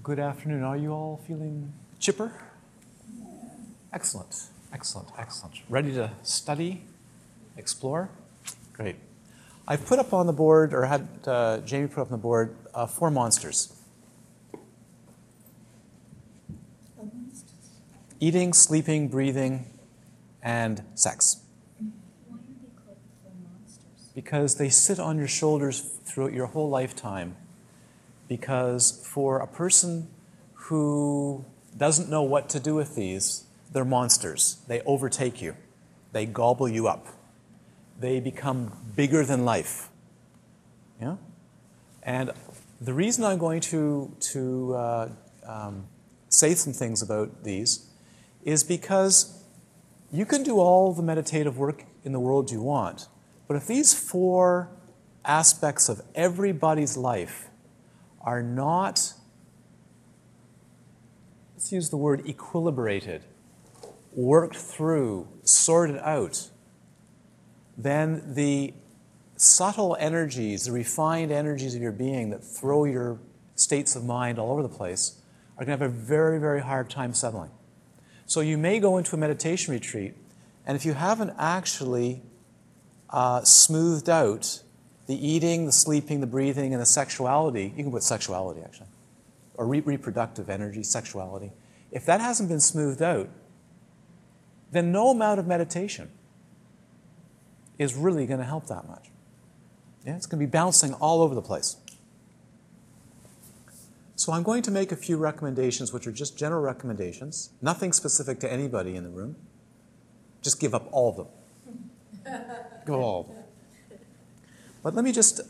Good afternoon. Are you all feeling chipper? Excellent, excellent, excellent. Ready to study, explore? Great. I've put up on the board, or had Jamie put up on the board, four monsters. Eating, sleeping, breathing, and sex. Why are they called four monsters? Because they sit on your shoulders throughout your whole lifetime. Because for a person who doesn't know what to do with these, they're monsters. They overtake you. They gobble you up. They become bigger than life. Yeah? And the reason I'm going to say some things about these is because you can do all the meditative work in the world you want, but if these four aspects of everybody's life are not, let's use the word equilibrated, worked through, sorted out, then the subtle energies, the refined energies of your being that throw your states of mind all over the place are going to have a very, very hard time settling. So you may go into a meditation retreat, and if you haven't actually smoothed out the eating, the sleeping, the breathing, and the sexuality, you can put sexuality actually, or reproductive energy, sexuality. If that hasn't been smoothed out, then no amount of meditation is really going to help that much. Yeah, it's going to be bouncing all over the place. So I'm going to make a few recommendations, which are just general recommendations, nothing specific to anybody in the room. Just give up all of them. Give up all of them. But let me just,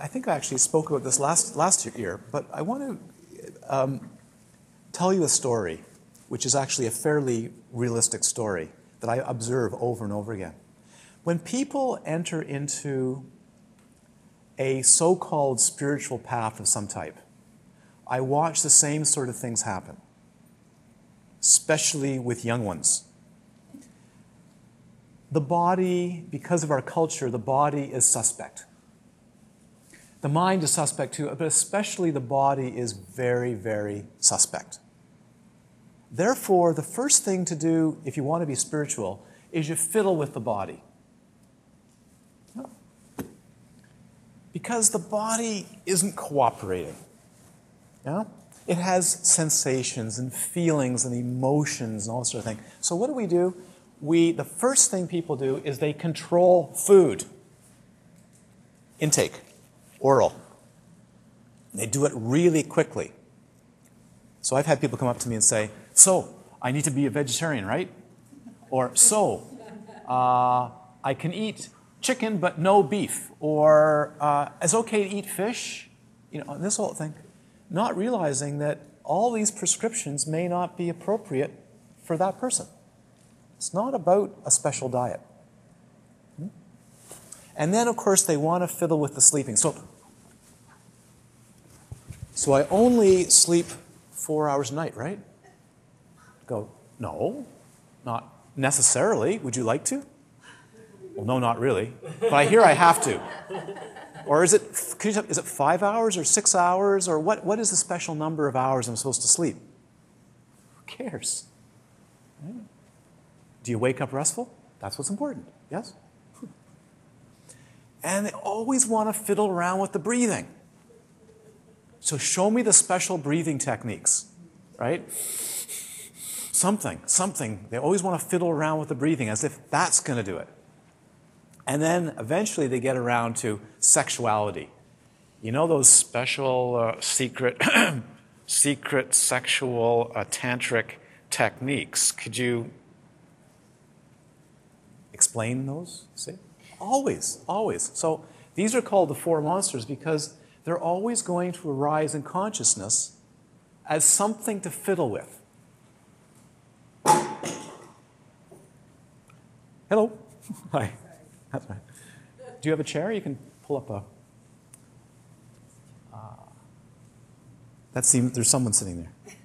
I think I actually spoke about this last year, but I want to tell you a story, which is actually a fairly realistic story that I observe over and over again. When people enter into a so-called spiritual path of some type, I watch the same sort of things happen, especially with young ones. The body, because of our culture, the body is suspect. The mind is suspect too, but especially the body is very, very suspect. Therefore, the first thing to do if you want to be spiritual is you fiddle with the body. Because the body isn't cooperating. Yeah? It has sensations and feelings and emotions and all sort of thing. So what do? The first thing people do is they control food. Intake. Oral. They do it really quickly. So I've had people come up to me and say, so, I need to be a vegetarian, right? Or, so, I can eat chicken, but no beef, or it's okay to eat fish, you know, this whole thing, not realizing that all these prescriptions may not be appropriate for that person. It's not about a special diet. And then, of course, they want to fiddle with the sleeping. So I only sleep 4 hours a night, right? Go, no, not necessarily. Would you like to? Well, no, not really, but I hear I have to. Or is it 5 hours or 6 hours, or what is the special number of hours I'm supposed to sleep? Who cares? Right? Do you wake up restful? That's what's important, yes? And they always want to fiddle around with the breathing. So show me the special breathing techniques, right? Something. They always want to fiddle around with the breathing as if that's going to do it. And then eventually they get around to sexuality. You know those special secret sexual tantric techniques? Could you explain those? See? Always. So these are called the four monsters because they're always going to arise in consciousness as something to fiddle with. Hello. Hi. That's right. Do you have a chair? You can pull up a... That seems there's someone sitting there.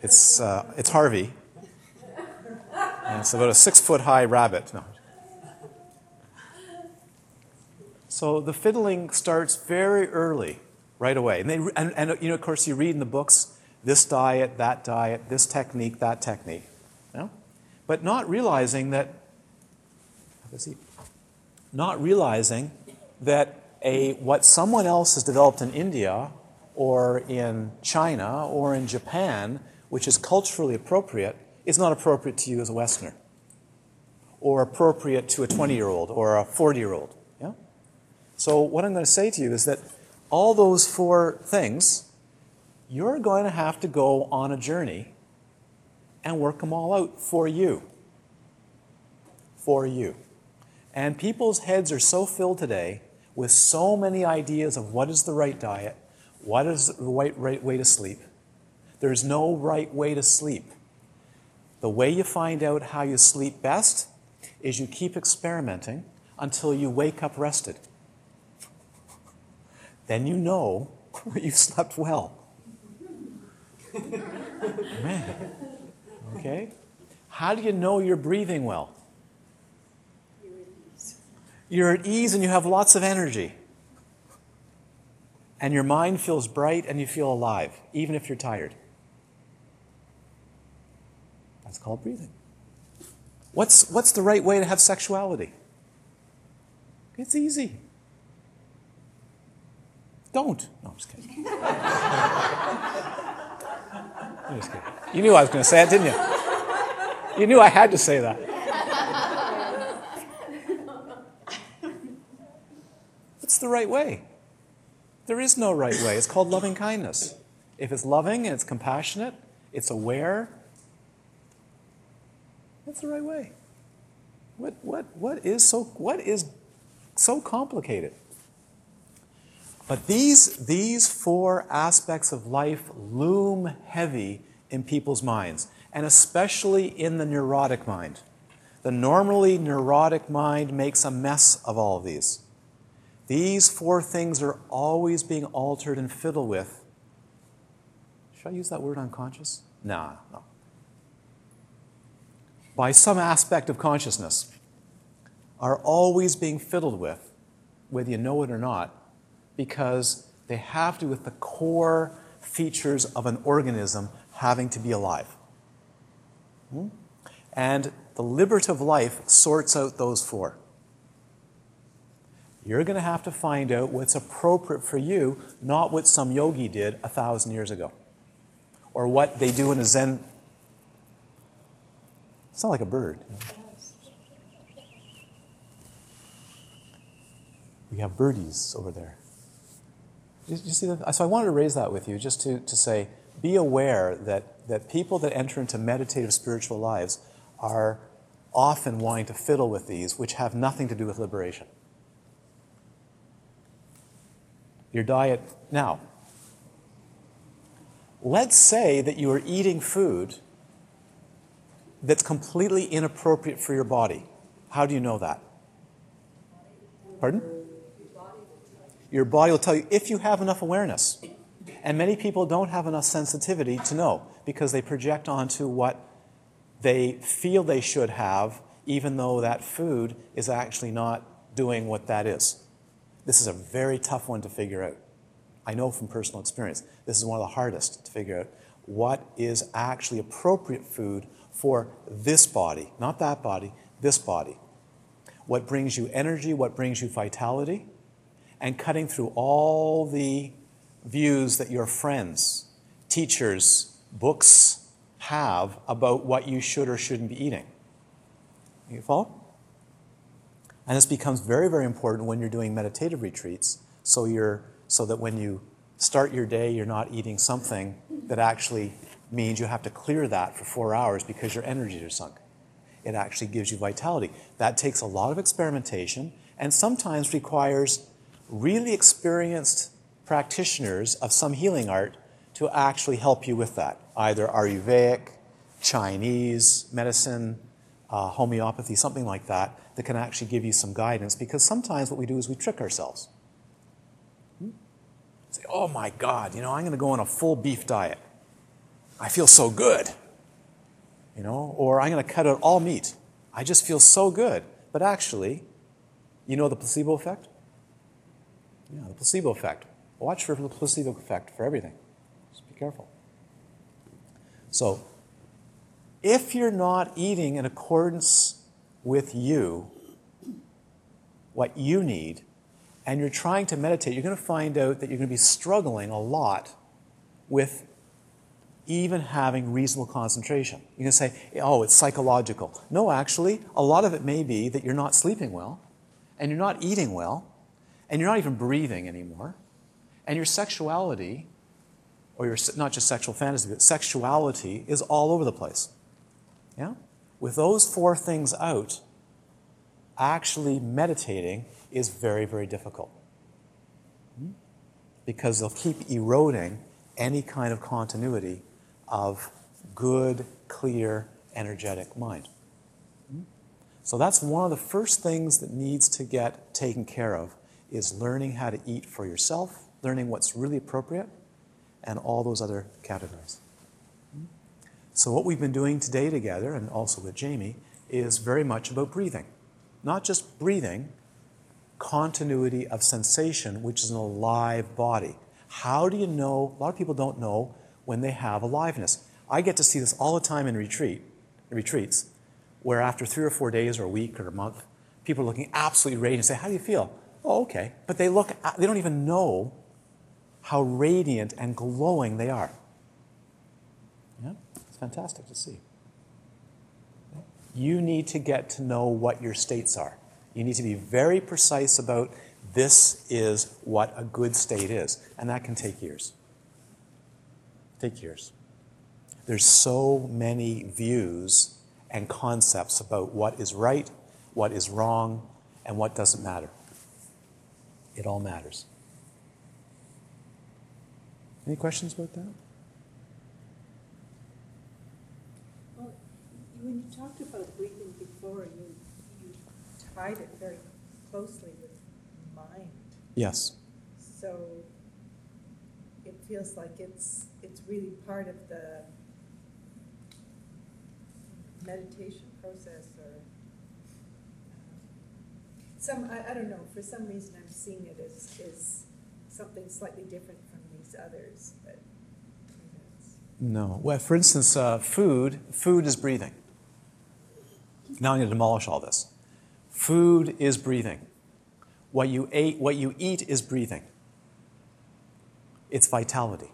It's Harvey. And it's about a 6-foot-high rabbit. No. So the fiddling starts very early, right away, and you know, of course, you read in the books This diet, this technique, that technique. No? But not realizing that what someone else has developed in India or in China or in Japan, which is culturally appropriate, is not appropriate to you as a Westerner, or appropriate to a 20-year-old or a 40-year-old. Yeah? So what I'm going to say to you is that all those four things, you're going to have to go on a journey and work them all out for you. For you. And people's heads are so filled today with so many ideas of what is the right diet, what is the right way to sleep. There's no right way to sleep. The way you find out how you sleep best is you keep experimenting until you wake up rested. Then you know you've slept well. Man. Okay? How do you know you're breathing well? You're at ease and you have lots of energy. And your mind feels bright and you feel alive, even if you're tired. That's called breathing. What's the right way to have sexuality? It's easy. Don't. No, I'm just kidding. I'm just kidding. You knew I was going to say it, didn't you? You knew I had to say that. What's the right way? There is no right way. It's called loving kindness. If it's loving and it's compassionate, it's aware, that's the right way. What is so complicated? But these four aspects of life loom heavy in people's minds, and especially in the neurotic mind. The normally neurotic mind makes a mess of all of these. These four things are always being altered and fiddled with. Should I use that word unconscious? No. By some aspect of consciousness, are always being fiddled with, whether you know it or not, because they have to do with the core features of an organism having to be alive. And the liberative life sorts out those four. You're going to have to find out what's appropriate for you, not what some yogi did 1,000 years ago, or what they do in a Zen. It's not like a bird. We have birdies over there. You see that? So I wanted to raise that with you just to say, be aware that people that enter into meditative spiritual lives are often wanting to fiddle with these, which have nothing to do with liberation. Your diet. Now, let's say that you are eating food that's completely inappropriate for your body. How do you know that? Pardon? Your body will tell you if you have enough awareness. And many people don't have enough sensitivity to know because they project onto what they feel they should have, even though that food is actually not doing what that is. This is a very tough one to figure out. I know from personal experience. This is one of the hardest to figure out. What is actually appropriate food for this body, not that body, this body. What brings you energy, what brings you vitality, and cutting through all the views that your friends, teachers, books have about what you should or shouldn't be eating. You follow? And this becomes very, very important when you're doing meditative retreats, so that when you start your day, you're not eating something that actually means you have to clear that for 4 hours because your energies are sunk. It actually gives you vitality. That takes a lot of experimentation and sometimes requires really experienced practitioners of some healing art to actually help you with that, either Ayurvedic, Chinese medicine, homeopathy, something like that, that can actually give you some guidance, because sometimes what we do is we trick ourselves. Say, oh my God, I'm going to go on a full beef diet. I feel so good, or I'm going to cut out all meat. I just feel so good. But actually, you know the placebo effect? Yeah, the placebo effect. Watch for the placebo effect for everything. Just be careful. So if you're not eating in accordance with you, what you need, and you're trying to meditate, you're going to find out that you're going to be struggling a lot with even having reasonable concentration. You're going to say, oh, it's psychological. No, actually, a lot of it may be that you're not sleeping well, and you're not eating well, and you're not even breathing anymore, and your sexuality, or your, not just sexual fantasy, but sexuality is all over the place. Yeah? With those four things out, actually meditating is very, very difficult. Because they'll keep eroding any kind of continuity of good, clear, energetic mind. So that's one of the first things that needs to get taken care of, is learning how to eat for yourself, learning what's really appropriate, and all those other categories. So what we've been doing today together, and also with Jamie, is very much about breathing. Not just breathing, continuity of sensation, which is an alive body. How do you know? A lot of people don't know when they have aliveness. I get to see this all the time in retreats, where after 3 or 4 days or a week or a month, people are looking absolutely radiant and say, how do you feel? Oh, okay. But they don't even know how radiant and glowing they are. Yeah, it's fantastic to see. You need to get to know what your states are. You need to be very precise about this is what a good state is. And that can take years. Take years. There's so many views and concepts about what is right, what is wrong, and what doesn't matter. It all matters. Any questions about that? Well, when you talked about breathing before, you tied it very closely with mind. Yes. So it feels like it's really part of the meditation process, or I don't know, for some reason I'm seeing it as something slightly different from these others. But no. Well, for instance, food is breathing. Now I'm going to demolish all this. Food is breathing. What you eat is breathing. It's vitality.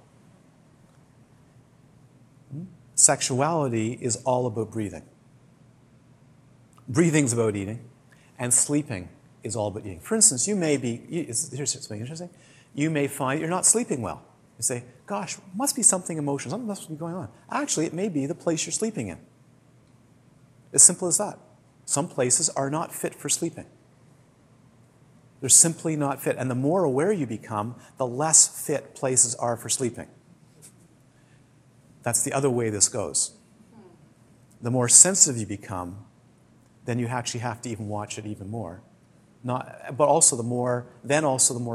Sexuality is all about breathing. Breathing's about eating, and sleeping is all about eating. For instance, here's something interesting. You may find you're not sleeping well. You say, gosh, must be something emotional, something must be going on. Actually, it may be the place you're sleeping in. As simple as that. Some places are not fit for sleeping. They're simply not fit. And the more aware you become, the less fit places are for sleeping. That's the other way this goes. The more sensitive you become, then you actually have to even watch it even more. But also the more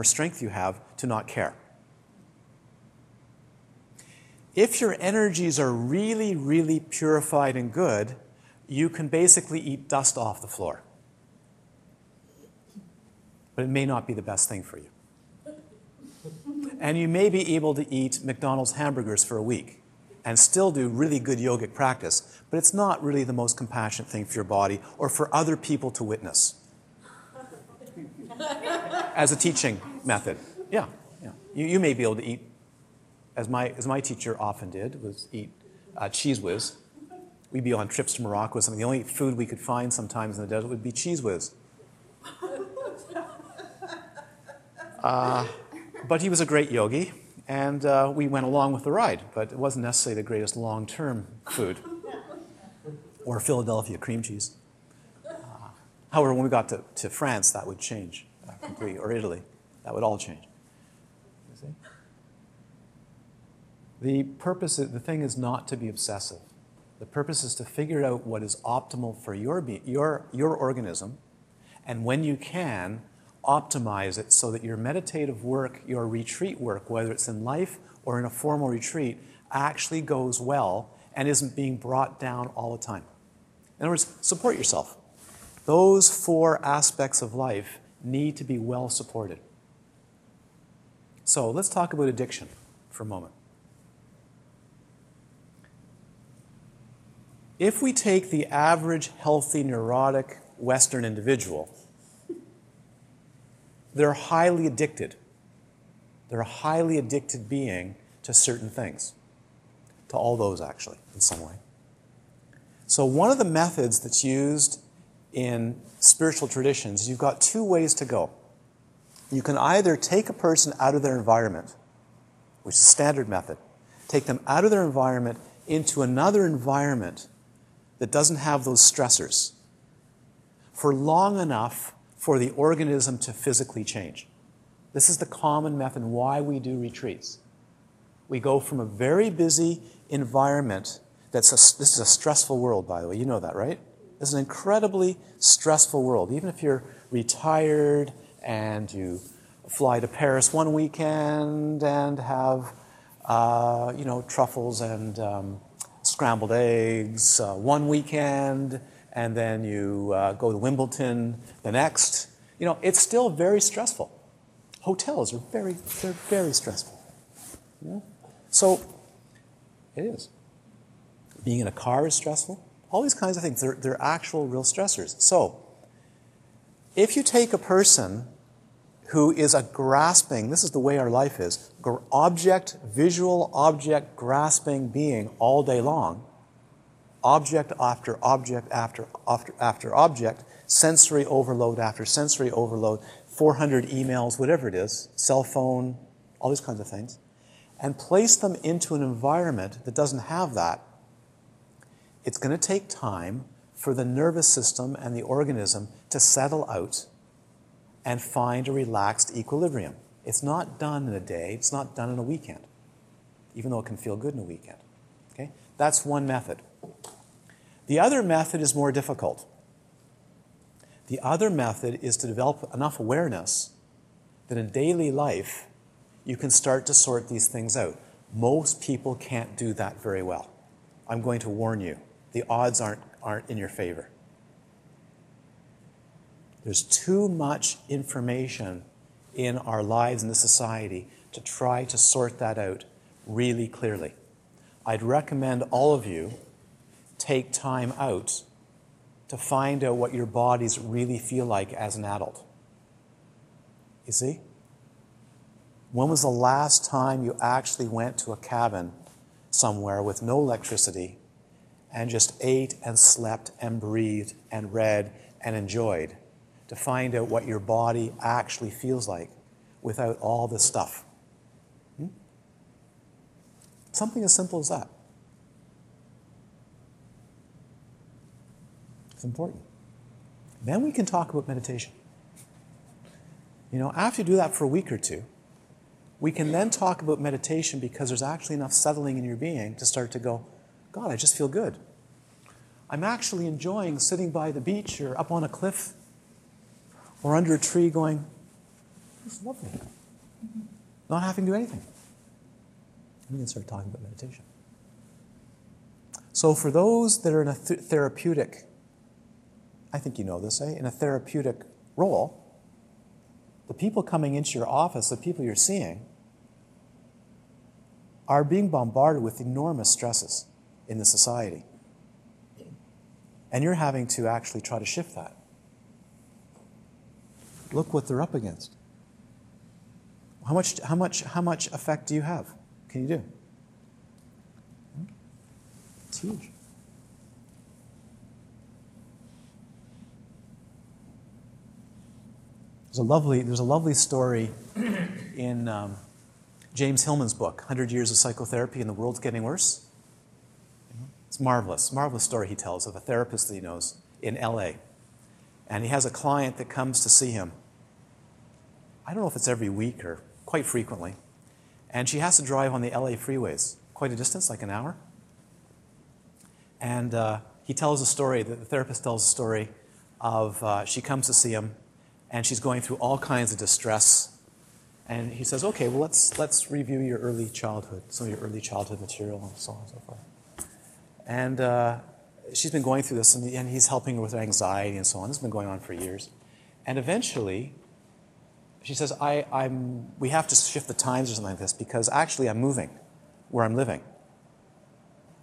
strength you have to not care. If your energies are really, really purified and good, you can basically eat dust off the floor. But it may not be the best thing for you. And you may be able to eat McDonald's hamburgers for a week and still do really good yogic practice, but it's not really the most compassionate thing for your body or for other people to witness as a teaching method. Yeah. You may be able to eat, as my teacher often did, was eat Cheese Whiz. We'd be on trips to Morocco or something. The only food we could find sometimes in the desert would be Cheese Whiz. But he was a great yogi. And we went along with the ride, but it wasn't necessarily the greatest long-term food. Or Philadelphia cream cheese. However, when we got to France, that would change completely, or Italy. That would all change. You see? The thing is not to be obsessive. The purpose is to figure out what is optimal for your organism, and when you can, optimize it so that your meditative work, your retreat work, whether it's in life or in a formal retreat, actually goes well and isn't being brought down all the time. In other words, support yourself. Those four aspects of life need to be well supported. So let's talk about addiction for a moment. If we take the average healthy neurotic Western individual, they're highly addicted. They're a highly addicted being to certain things, to all those actually, in some way. So one of the methods that's used in spiritual traditions, you've got two ways to go. You can either take a person out of their environment, which is the standard method, take them out of their environment into another environment that doesn't have those stressors for long enough for the organism to physically change. This is the common method why we do retreats. We go from a very busy environment that's this is a stressful world, by the way. You know that, right? This is an incredibly stressful world. Even if you're retired and you fly to Paris one weekend and have truffles and scrambled eggs one weekend, and then you go to Wimbledon the next, it's still very stressful. Hotels are very stressful. Yeah? So it is. Being in a car is stressful. All these kinds of things, they're actual real stressors. So if you take a person who is a grasping, this is the way our life is, visual object grasping being all day long, object after object after object, sensory overload after sensory overload, 400 emails, whatever it is, cell phone, all these kinds of things, and place them into an environment that doesn't have that, it's going to take time for the nervous system and the organism to settle out and find a relaxed equilibrium. It's not done in a day, it's not done in a weekend, even though it can feel good in a weekend. Okay? That's one method. The other method is more difficult. The other method is to develop enough awareness that in daily life you can start to sort these things out. Most people can't do that very well. I'm going to warn you, the odds aren't in your favor. There's too much information in our lives in this society to try to sort that out really clearly. I'd recommend all of you take time out to find out what your bodies really feel like as an adult. You see? When was the last time you actually went to a cabin somewhere with no electricity and just ate and slept and breathed and read and enjoyed to find out what your body actually feels like without all this stuff? Something as simple as that. It's important. Then we can talk about meditation. After you do that for a week or two, we can then talk about meditation because there's actually enough settling in your being to start to go, God, I just feel good. I'm actually enjoying sitting by the beach or up on a cliff or under a tree going, this is lovely. Not having to do anything. And we can start talking about meditation. So for those that are in a therapeutic, I think you know this, in a therapeutic role, the people coming into your office, the people you're seeing, are being bombarded with enormous stresses in the society. And you're having to actually try to shift that. Look what they're up against. How much effect do you have? Can you do? It's huge. There's a lovely story in James Hillman's book, 100 Years of Psychotherapy and the World's Getting Worse. It's marvelous story he tells of a therapist that he knows in LA. And he has a client that comes to see him. I don't know if it's every week or quite frequently. And she has to drive on the LA freeways, quite a distance, like an hour. And the therapist tells a story of she comes to see him, and she's going through all kinds of distress. And he says, okay, well, let's review your early childhood, some of your early childhood material, and so on and so forth. And she's been going through this, and he's helping her with her anxiety and so on. This has been going on for years. And eventually, she says, we have to shift the times or something like this, because actually I'm moving where I'm living.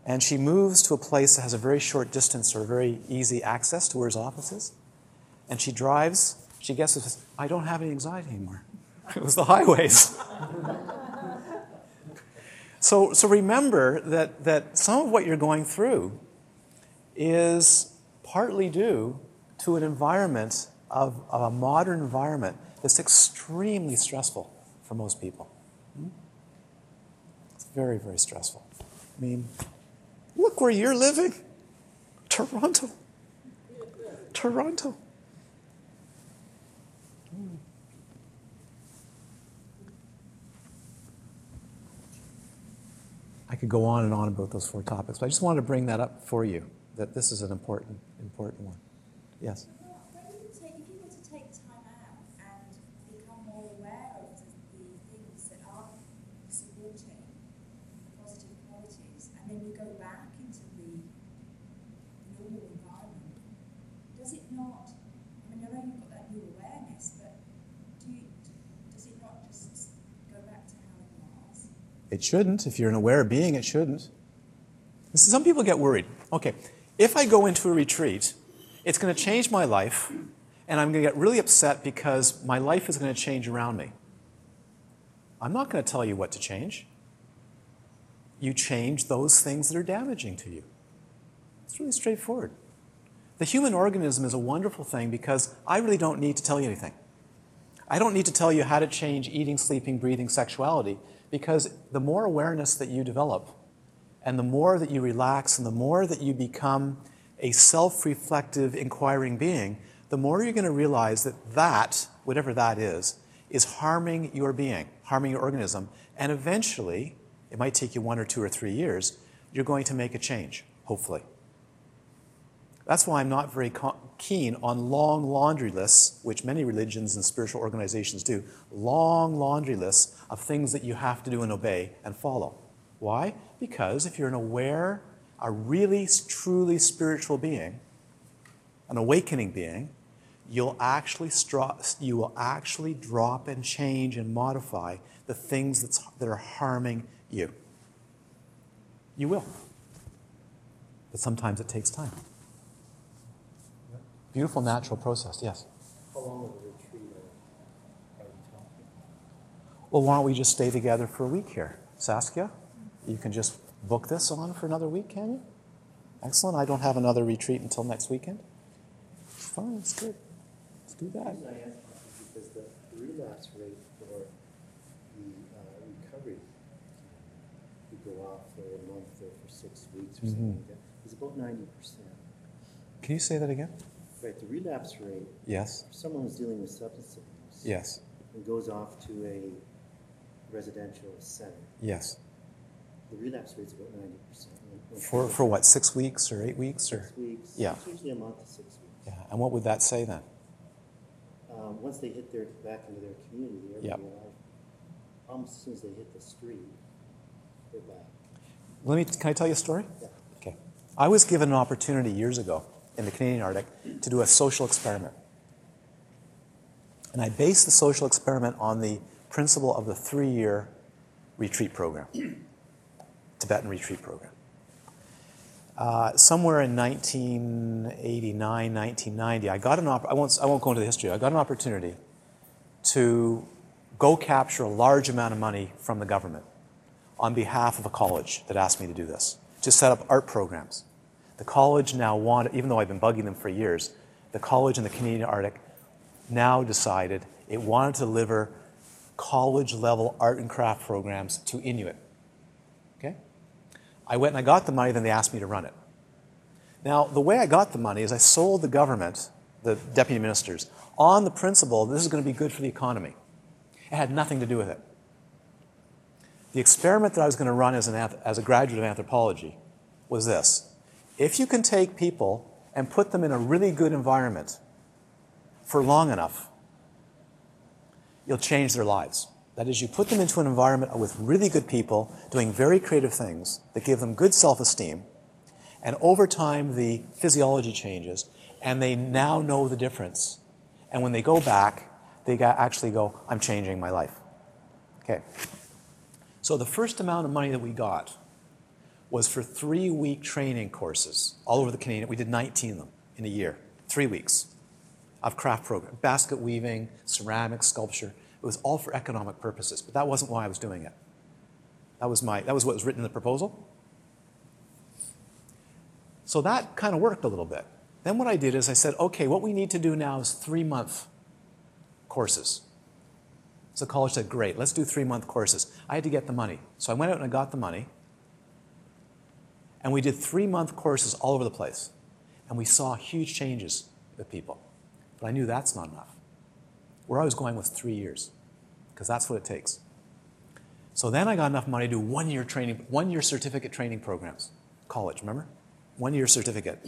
And she moves to a place that has a very short distance or very easy access to where his office is. And she drives, she guesses, I don't have any anxiety anymore. It was the highways. So remember that some of what you're going through is partly due to an environment of a modern environment that's extremely stressful for most people. It's very, very stressful. I mean, look where you're living. Toronto. I could go on and on about those four topics, but I just wanted to bring that up for you, that this is an important one. Yes? Where do you take, if you were to take time out and become more aware of the things that are supporting the positive qualities, and then you go back into the normal environment, does it not, I mean, I know you've got that new awareness, but does it not just go back to how it was? It shouldn't. If you're an aware being, it shouldn't. Some people get worried. Okay, if I go into a retreat, it's going to change my life, and I'm going to get really upset because my life is going to change around me. I'm not going to tell you what to change. You change those things that are damaging to you. It's really straightforward. The human organism is a wonderful thing because I really don't need to tell you anything. I don't need to tell you how to change eating, sleeping, breathing, sexuality, because the more awareness that you develop, and the more that you relax, and the more that you become a self-reflective, inquiring being, the more you're going to realize that whatever that is harming your being, harming your organism. And eventually, it might take you 1 or 2 or 3 years, you're going to make a change, hopefully. That's why I'm not very keen on long laundry lists, which many religions and spiritual organizations do, long laundry lists of things that you have to do and obey and follow. Why? Because if you're an aware, a really truly spiritual being, an awakening being, you will actually drop and change and modify the things that are harming you. You will. But sometimes it takes time. Beautiful natural process, yes? How long will the retreat be? Well, why don't we just stay together for a week here? Saskia, you can just book this on for another week, can you? Excellent. I don't have another retreat until next weekend. Fine, it's good. Let's do that. I ask because the relapse rate for the recovery, you go off for a month or for 6 weeks or something like that, is about 90%. Can you say that again? Right, the relapse rate. Yes. For someone who's dealing with substance abuse. Yes. And goes off to a residential center. Yes. The relapse rate's about 90%. For what, 6 weeks or 8 weeks? Or? 6 weeks. Yeah. It's usually a month to 6 weeks. Yeah. And what would that say then? Once they hit back into their community, yep. Almost as soon as they hit the street, they're back. Can I tell you a story? Yeah. Okay. I was given an opportunity years ago in the Canadian Arctic to do a social experiment. And I based the social experiment on the principle of the 3-year retreat program. Tibetan retreat program. Somewhere in 1989, 1990, I won't go into the history. I got an opportunity to go capture a large amount of money from the government on behalf of a college that asked me to do this, to set up art programs. The college now wanted, even though I've been bugging them for years, the college in the Canadian Arctic now decided it wanted to deliver college-level art and craft programs to Inuit. I went and I got the money, then they asked me to run it. Now, the way I got the money is I sold the government, the deputy ministers, on the principle this is going to be good for the economy. It had nothing to do with it. The experiment that I was going to run as a graduate of anthropology was this. If you can take people and put them in a really good environment for long enough, you'll change their lives. That is, you put them into an environment with really good people doing very creative things that give them good self-esteem, and over time the physiology changes, and they now know the difference. And when they go back, they actually go, I'm changing my life. Okay. So the first amount of money that we got was for three-week training courses all over the Canadian. We did 19 of them in a year, 3 weeks of craft program, basket weaving, ceramics, sculpture. It was all for economic purposes, but that wasn't why I was doing it. That was what was written in the proposal. So that kind of worked a little bit. Then what I did is I said, okay, what we need to do now is three-month courses. So the college said, great, let's do three-month courses. I had to get the money. So I went out and I got the money. And we did three-month courses all over the place. And we saw huge changes with people. But I knew that's not enough. Where I was going was 3 years, because that's what it takes. So then I got enough money to do one-year training, one-year certificate training programs. College, remember? One-year certificate.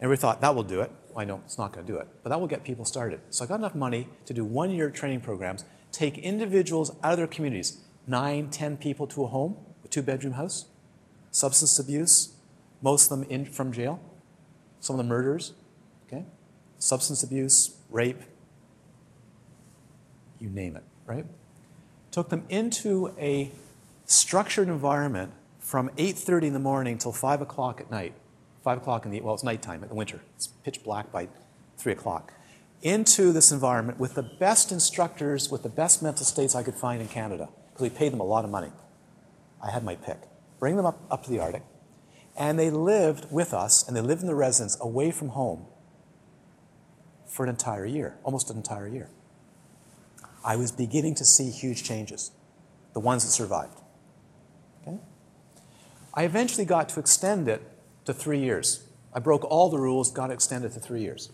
Everybody thought, that will do it. Well, I know it's not going to do it, but that will get people started. So I got enough money to do one-year training programs, take individuals out of their communities, 9, 10 people to a home, a two-bedroom house, substance abuse, most of them from jail, some of them murderers, okay? Substance abuse, rape, you name it, right? Took them into a structured environment from 8:30 in the morning till 5 o'clock at night. 5 o'clock in the, well, it's nighttime in the winter. It's pitch black by 3 o'clock. Into this environment with the best instructors, with the best mental states I could find in Canada, because we paid them a lot of money. I had my pick. Bring them up to the Arctic. And they lived with us, and they lived in the residence away from home for an entire year, almost an entire year. I was beginning to see huge changes, the ones that survived. Okay? I eventually got to extend it to 3 years. I broke all the rules, got to extend it to 3 years.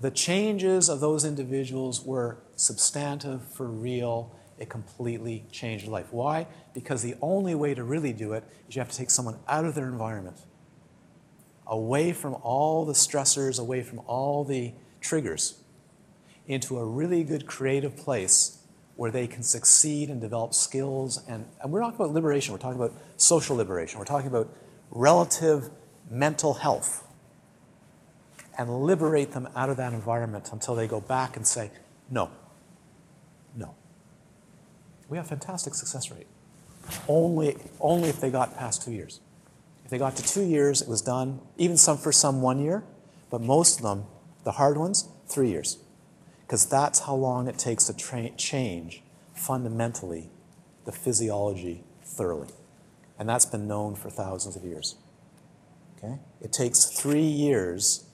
The changes of those individuals were substantive, for real. It completely changed life. Why? Because the only way to really do it is you have to take someone out of their environment, away from all the stressors, away from all the triggers, into a really good creative place where they can succeed and develop skills. And we're not talking about liberation. We're talking about social liberation. We're talking about relative mental health, and liberate them out of that environment until they go back and say, no, no. We have a fantastic success rate, only if they got past 2 years. If they got to 2 years, it was done. Even some, for some, 1 year, but most of them, the hard ones, 3 years. Because that's how long it takes to change fundamentally the physiology thoroughly. And that's been known for thousands of years. Okay? It takes 3 years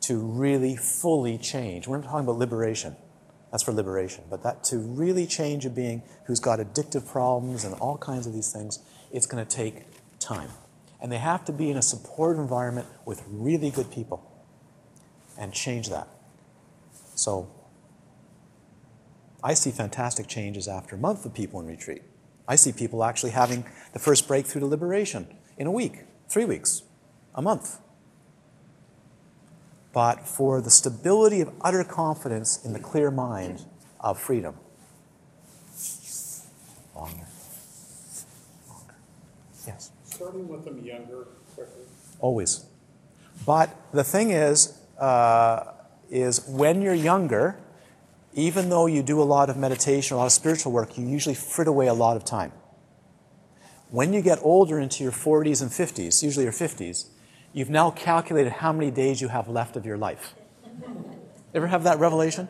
to really fully change. We're not talking about liberation. That's for liberation. But that to really change a being who's got addictive problems and all kinds of these things, it's going to take time. And they have to be in a supportive environment with really good people and change that. So I see fantastic changes after a month of people in retreat. I see people actually having the first breakthrough to liberation in a week, 3 weeks, a month. But for the stability of utter confidence in the clear mind of freedom, longer. Yes? Starting with them younger, quickly? Always. But the thing is when you're younger, even though you do a lot of meditation, a lot of spiritual work, you usually frit away a lot of time. When you get older, into your 40s and 50s, usually your 50s, you've now calculated how many days you have left of your life. Ever have that revelation?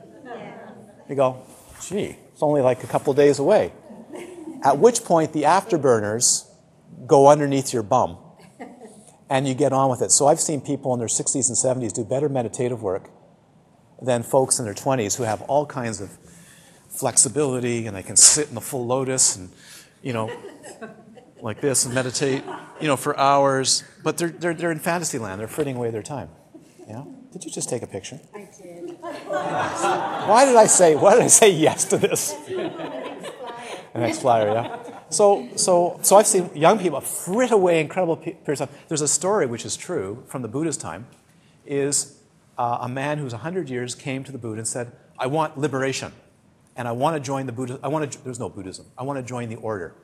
You go, gee, it's only like a couple days away. At which point, the afterburners go underneath your bum, and you get on with it. So I've seen people in their 60s and 70s do better meditative work than folks in their 20s who have all kinds of flexibility, and they can sit in the full lotus and, you know, like this and meditate, you know, for hours. But they're in fantasy land. They're fritting away their time. Yeah. Did you just take a picture? I did. Why did I say yes to this? The next flyer, yeah. So I've seen young people frit away incredible periods of time. There's a story which is true from the Buddha's time, is a man who's 100 years came to the Buddha and said, I want liberation, and I want to join the Buddha. There's no Buddhism. I want to join the order,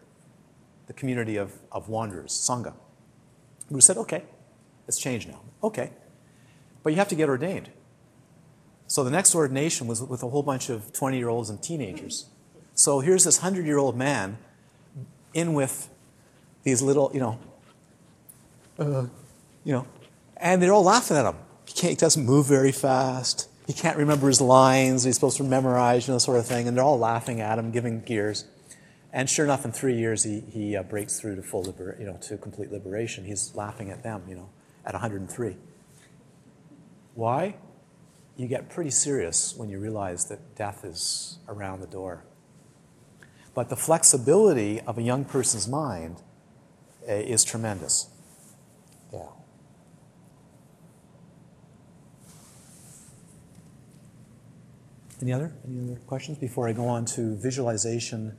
the community of wanderers, Sangha. The Buddha said, okay, it's changed now. Okay, but you have to get ordained. So the next ordination was with a whole bunch of 20-year-olds and teenagers. So here's this 100-year-old man in with these little, and they're all laughing at him. He doesn't move very fast. He can't remember his lines. He's supposed to memorize, sort of thing. And they're all laughing at him, giving gears. And sure enough, in 3 years, he breaks through to full to complete liberation. He's laughing at them, at 103. Why? You get pretty serious when you realize that death is around the door. But the flexibility of a young person's mind is tremendous. Yeah. Any other questions before I go on to visualization?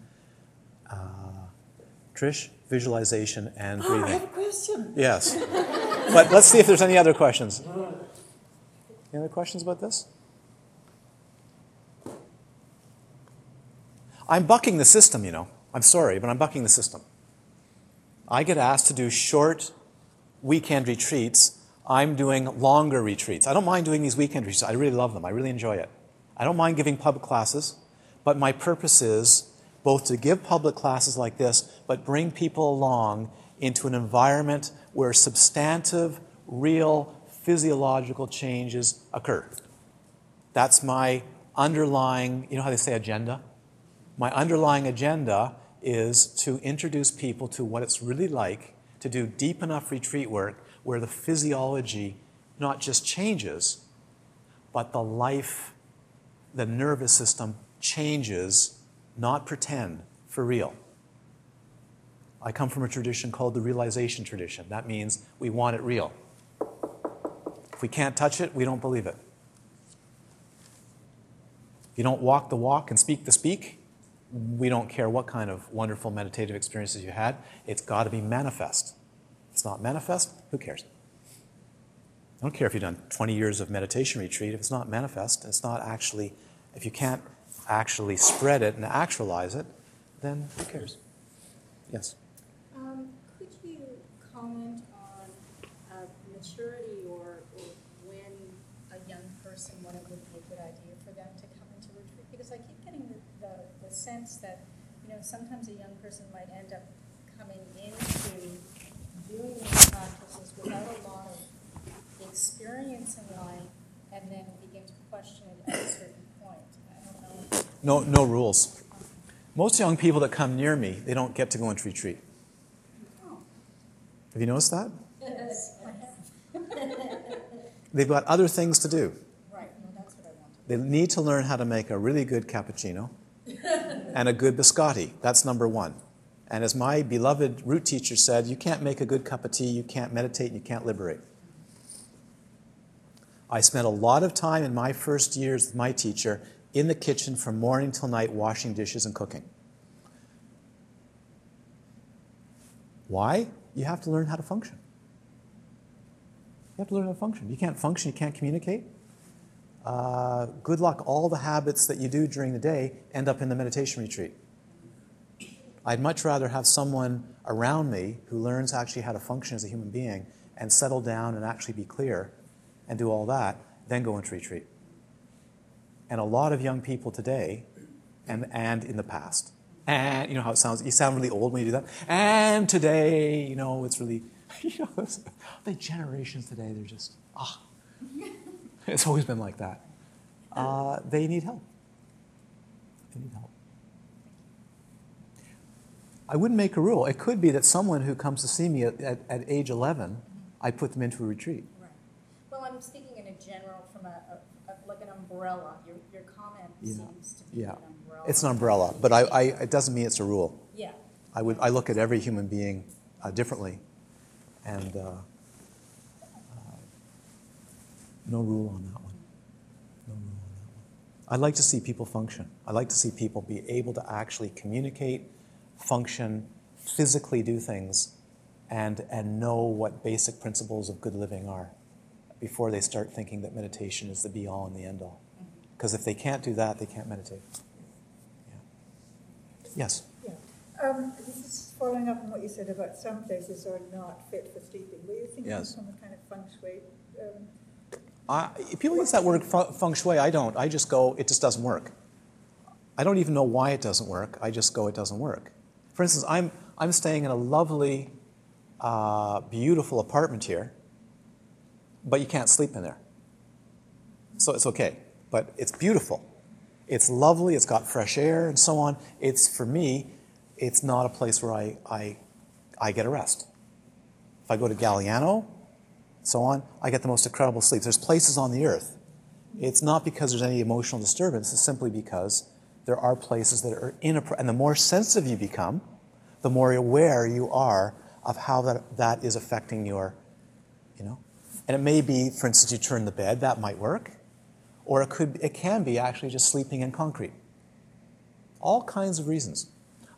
Trish, visualization and breathing. I have a question. Yes. But let's see if there's any other questions. Any other questions about this? I'm bucking the system, I'm sorry, but I'm bucking the system. I get asked to do short weekend retreats. I'm doing longer retreats. I don't mind doing these weekend retreats. I really love them. I really enjoy it. I don't mind giving public classes, but my purpose is both to give public classes like this, but bring people along into an environment where substantive, real, physiological changes occur. That's my underlying, how they say agenda? My underlying agenda is to introduce people to what it's really like to do deep enough retreat work where the physiology not just changes, but the life, the nervous system changes, not pretend, for real. I come from a tradition called the realization tradition. That means we want it real. If we can't touch it, we don't believe it. If you don't walk the walk and speak the speak, we don't care what kind of wonderful meditative experiences you had. It's got to be manifest. If it's not manifest, who cares? I don't care if you've done 20 years of meditation retreat. If it's not manifest, it's not actually, if you can't actually spread it and actualize it, then who cares? Yes? Could you comment on maturity? What it would be a good idea for them to come into retreat, because I keep getting the sense that sometimes a young person might end up coming into doing these practices without a lot of experience in life, and then begin to question it at a certain point. I don't know. No rules. Most young people that come near me, they don't get to go into retreat. Oh. Have you noticed that? Yes. They've got other things to do. They need to learn how to make a really good cappuccino and a good biscotti. That's number one. And as my beloved root teacher said, you can't make a good cup of tea, you can't meditate, you can't liberate. I spent a lot of time in my first years with my teacher in the kitchen from morning till night washing dishes and cooking. Why? You have to learn how to function. You have to learn how to function. You can't function, you can't communicate. Good luck. All the habits that you do during the day end up in the meditation retreat. I'd much rather have someone around me who learns actually how to function as a human being and settle down and actually be clear and do all that than go into retreat. And a lot of young people today and in the past. And you know how it sounds? You sound really old when you do that. And today, it's really... the generations today, they're just... ah. It's always been like that. They need help. They need help. I wouldn't make a rule. It could be that someone who comes to see me at age 11, I put them into a retreat. Right. Well, I'm speaking in a general, from like an umbrella. Your comment seems to be an umbrella. It's an umbrella, but it doesn't mean it's a rule. Yeah. I look at every human being differently, and... no rule on that one. No rule on that one. I like to see people function. I like to see people be able to actually communicate, function, physically do things, and know what basic principles of good living are before they start thinking that meditation is the be-all and the end-all. Because if they can't do that, they can't meditate. Yeah. Yes? Yeah. This is following up on what you said about some places are not fit for sleeping. Were you thinking from a kind of feng shui... people use that word feng shui. I don't. I just go, it just doesn't work. I don't even know why it doesn't work. I just go, it doesn't work. For instance, I'm staying in a lovely beautiful apartment here, but you can't sleep in there. So it's okay, but it's beautiful. It's lovely, it's got fresh air and so on. It's, for me, it's not a place where I get a rest. If I go to Galliano, so on, I get the most incredible sleep. There's places on the earth. It's not because there's any emotional disturbance, it's simply because there are places that are inappropriate. And the more sensitive you become, the more aware you are of how that is affecting your, you know. And it may be, for instance, you turn the bed, that might work. Or it can be actually just sleeping in concrete. All kinds of reasons.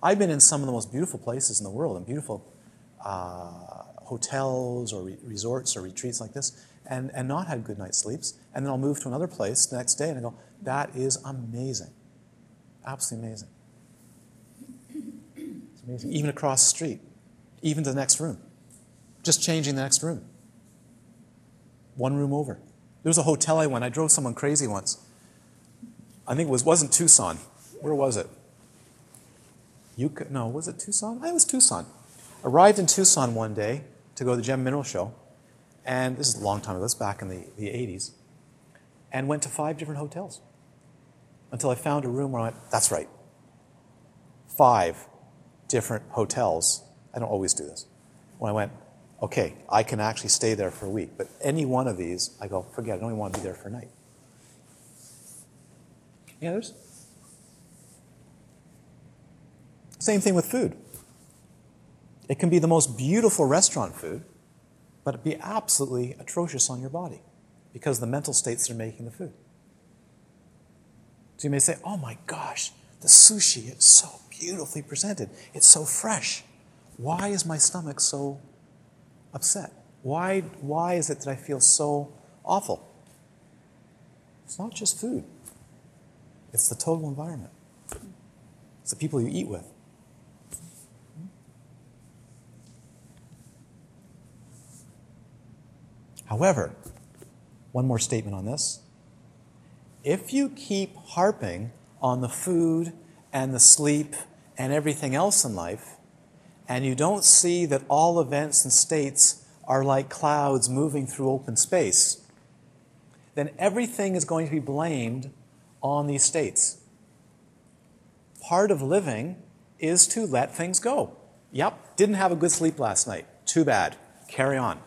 I've been in some of the most beautiful places in the world, in beautiful hotels or resorts or retreats like this, and not had good night's sleeps. And then I'll move to another place the next day and I go, that is amazing. Absolutely amazing. It's amazing. Even across the street, even to the next room. Just changing the next room. One room over. There was a hotel I went, I drove someone crazy once. I think it wasn't Tucson. Where was it? No, was it Tucson? It was Tucson. Arrived in Tucson one day to go to the Gem Mineral Show. And this is a long time ago, this was back in the 80s. And went to 5 different hotels. Until I found a room where I went, that's right. 5 different hotels. I don't always do this. When I went, okay, I can actually stay there for a week. But any one of these, I go, forget it, I don't even want to be there for a night. Any others? Same thing with food. It can be the most beautiful restaurant food, but it'd be absolutely atrocious on your body because of the mental states that are making the food. So you may say, oh my gosh, the sushi is so beautifully presented. It's so fresh. Why is my stomach so upset? Why is it that I feel so awful? It's not just food. It's the total environment. It's the people you eat with. However, one more statement on this. If you keep harping on the food and the sleep and everything else in life, and you don't see that all events and states are like clouds moving through open space, then everything is going to be blamed on these states. Part of living is to let things go. Yep, didn't have a good sleep last night. Too bad. Carry on.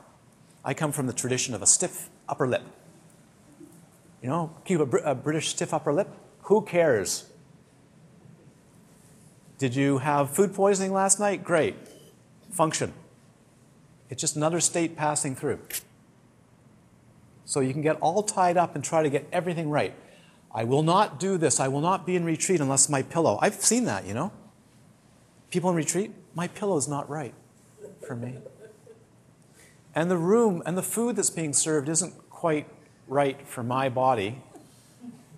I come from the tradition of a stiff upper lip. You know, keep a British stiff upper lip. Who cares? Did you have food poisoning last night? Great. Function. It's just another state passing through. So you can get all tied up and try to get everything right. I will not do this. I will not be in retreat unless my pillow. I've seen that, you know. People in retreat, my pillow is not right for me. And the room and the food that's being served isn't quite right for my body.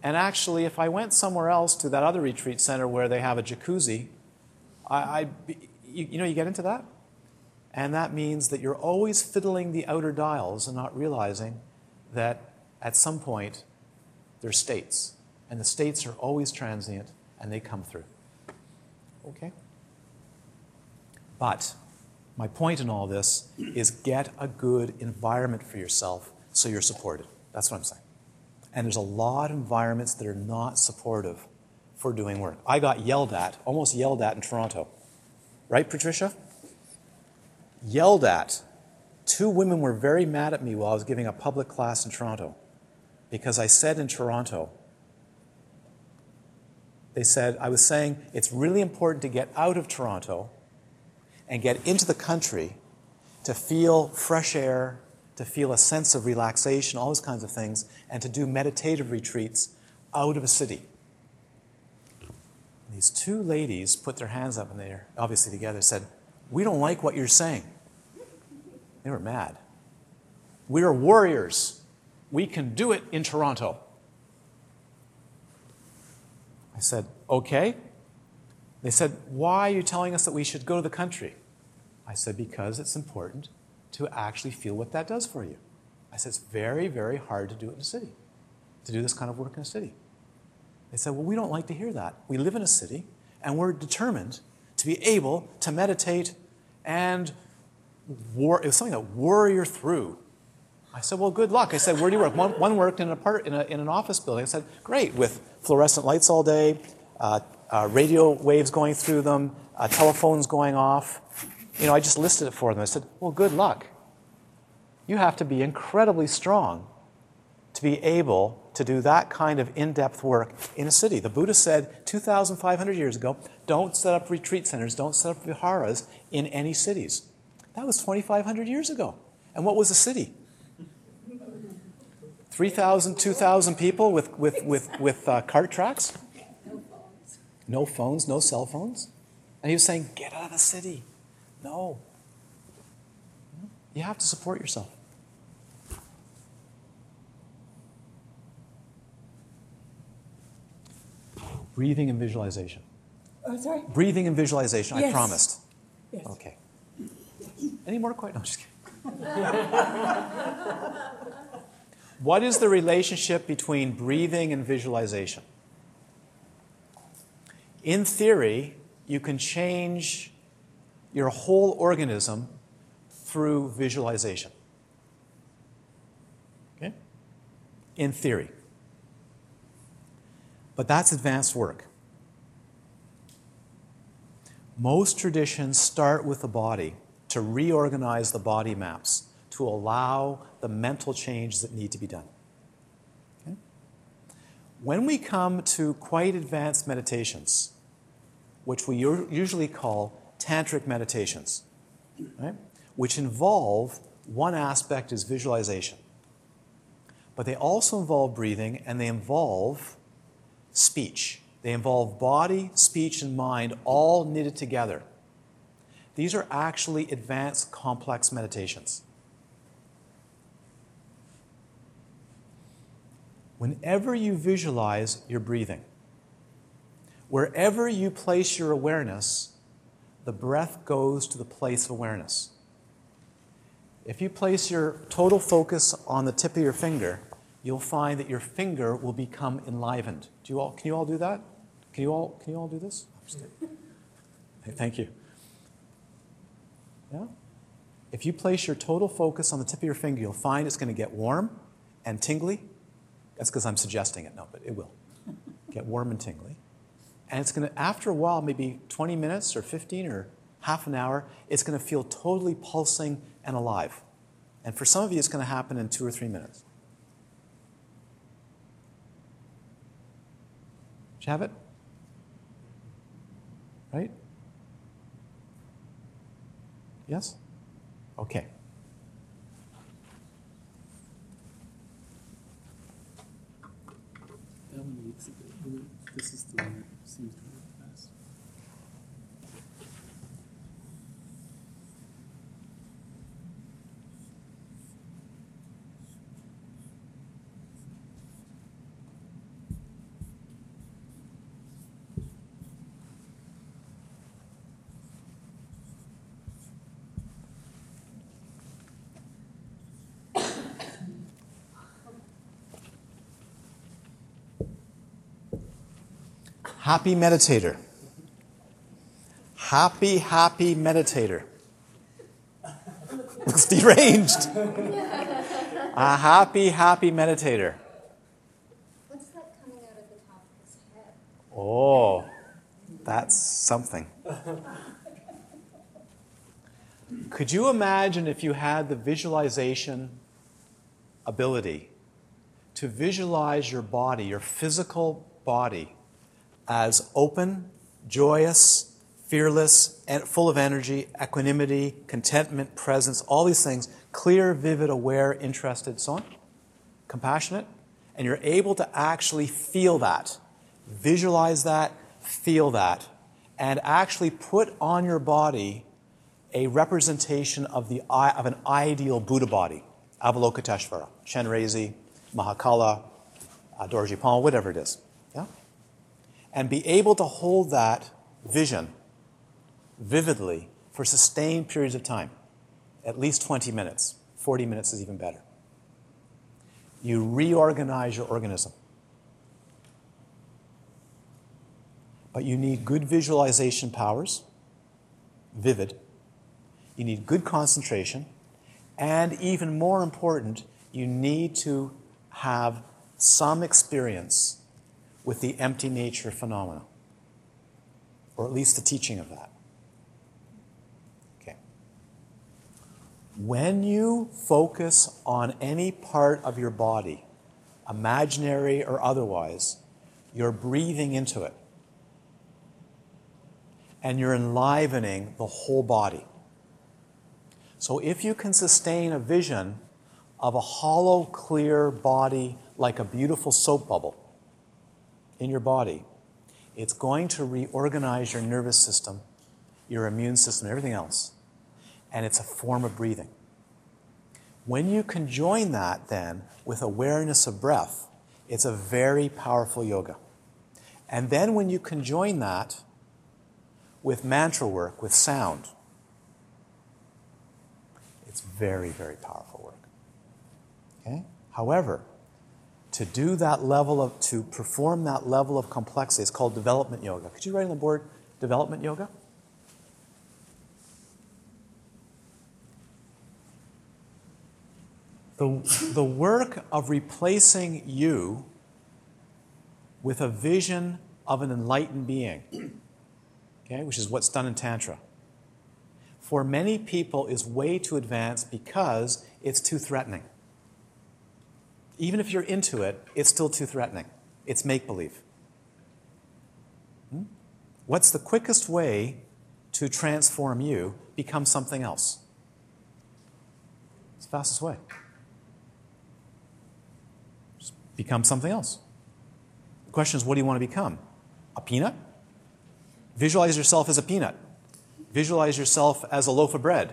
And actually, if I went somewhere else to that other retreat center where they have a jacuzzi, you know, you get into that? And that means that you're always fiddling the outer dials and not realizing that at some point they're states. And the states are always transient and they come through. Okay? But my point in all this is get a good environment for yourself so you're supported. That's what I'm saying. And there's a lot of environments that are not supportive for doing work. I got yelled at, almost yelled at in Toronto. Right, Patricia? Yelled at. 2 women were very mad at me while I was giving a public class in Toronto because I said in Toronto, they said, I was saying it's really important to get out of Toronto and get into the country to feel fresh air, to feel a sense of relaxation, all those kinds of things, and to do meditative retreats out of a city. And these 2 ladies put their hands up in the air, obviously together, said, we don't like what you're saying. They were mad. We are warriors. We can do it in Toronto. I said, okay. They said, why are you telling us that we should go to the country? I said, because it's important to actually feel what that does for you. I said, it's very, very hard to do it in a city, to do this kind of work in a city. They said, well, we don't like to hear that. We live in a city, and we're determined to be able to meditate and it was something that warrior through. I said, well, good luck. I said, where do you work? One worked in an office building. I said, great, with fluorescent lights all day, radio waves going through them, telephones going off. You know, I just listed it for them. I said, well, good luck. You have to be incredibly strong to be able to do that kind of in-depth work in a city. The Buddha said 2,500 years ago, don't set up retreat centers, don't set up viharas in any cities. That was 2,500 years ago. And what was a city? 3,000, 2,000 people with cart tracks? No phones, no cell phones. And he was saying, get out of the city. No. You have to support yourself. Breathing and visualization. Oh, sorry? Breathing and visualization, yes. I promised. Yes. Okay. Any more questions? No, just kidding. What is the relationship between breathing and visualization? In theory, you can change your whole organism through visualization. Okay? In theory. But that's advanced work. Most traditions start with the body to reorganize the body maps, to allow the mental changes that need to be done. Okay? When we come to quite advanced meditations, which we usually call tantric meditations, right, which involve one aspect is visualization, but they also involve breathing and they involve speech. They involve body, speech, and mind all knitted together. These are actually advanced, complex meditations. Whenever you visualize your breathing, wherever you place your awareness, the breath goes to the place of awareness. If you place your total focus on the tip of your finger, you'll find that your finger will become enlivened. Can you all do that? Can you all do this? I'm just kidding. Hey, thank you. Yeah? If you place your total focus on the tip of your finger, you'll find it's going to get warm and tingly. That's because I'm suggesting it. No, but it will get warm and tingly. And it's going to, after a while, maybe 20 minutes or 15 or half an hour, it's going to feel totally pulsing and alive. And for some of you, it's going to happen in 2 or 3 minutes. Did you have it? Right? Yes? Okay. This is the one that seems to work best. Happy meditator. Happy, happy meditator. Looks deranged. A happy, happy meditator. What's that coming out of the top of his head? Oh, that's something. Could you imagine if you had the visualization ability to visualize your body, your physical body, as open, joyous, fearless, and full of energy, equanimity, contentment, presence, all these things, clear, vivid, aware, interested, so on, compassionate, and you're able to actually feel that, visualize that, feel that, and actually put on your body a representation of an ideal Buddha body, Avalokiteshvara, Chenrezig, Mahakala, Dorje Phal, whatever it is. And be able to hold that vision vividly for sustained periods of time, at least 20 minutes. 40 minutes is even better. You reorganize your organism. But you need good visualization powers, vivid. you need good concentration, and even more important, you need to have some experience with the empty nature phenomena, or at least the teaching of that. Okay. When you focus on any part of your body, imaginary or otherwise, you're breathing into it, and you're enlivening the whole body. So if you can sustain a vision of a hollow, clear body like a beautiful soap bubble in your body, it's going to reorganize your nervous system, your immune system, everything else. And it's a form of breathing. When you conjoin that then with awareness of breath, it's a very powerful yoga. And then when you conjoin that with mantra work, with sound, it's very, very powerful work. Okay? However, to do that level of, to perform that level of complexity, it's called development yoga. Could you write on the board, development yoga? The work of replacing you with a vision of an enlightened being, okay, which is what's done in Tantra, for many people is way too advanced because it's too threatening. Even if you're into it, it's still too threatening. It's make-believe. What's the quickest way to transform you, become something else? It's the fastest way. Just become something else. The question is, what do you want to become? A peanut? Visualize yourself as a peanut. Visualize yourself as a loaf of bread.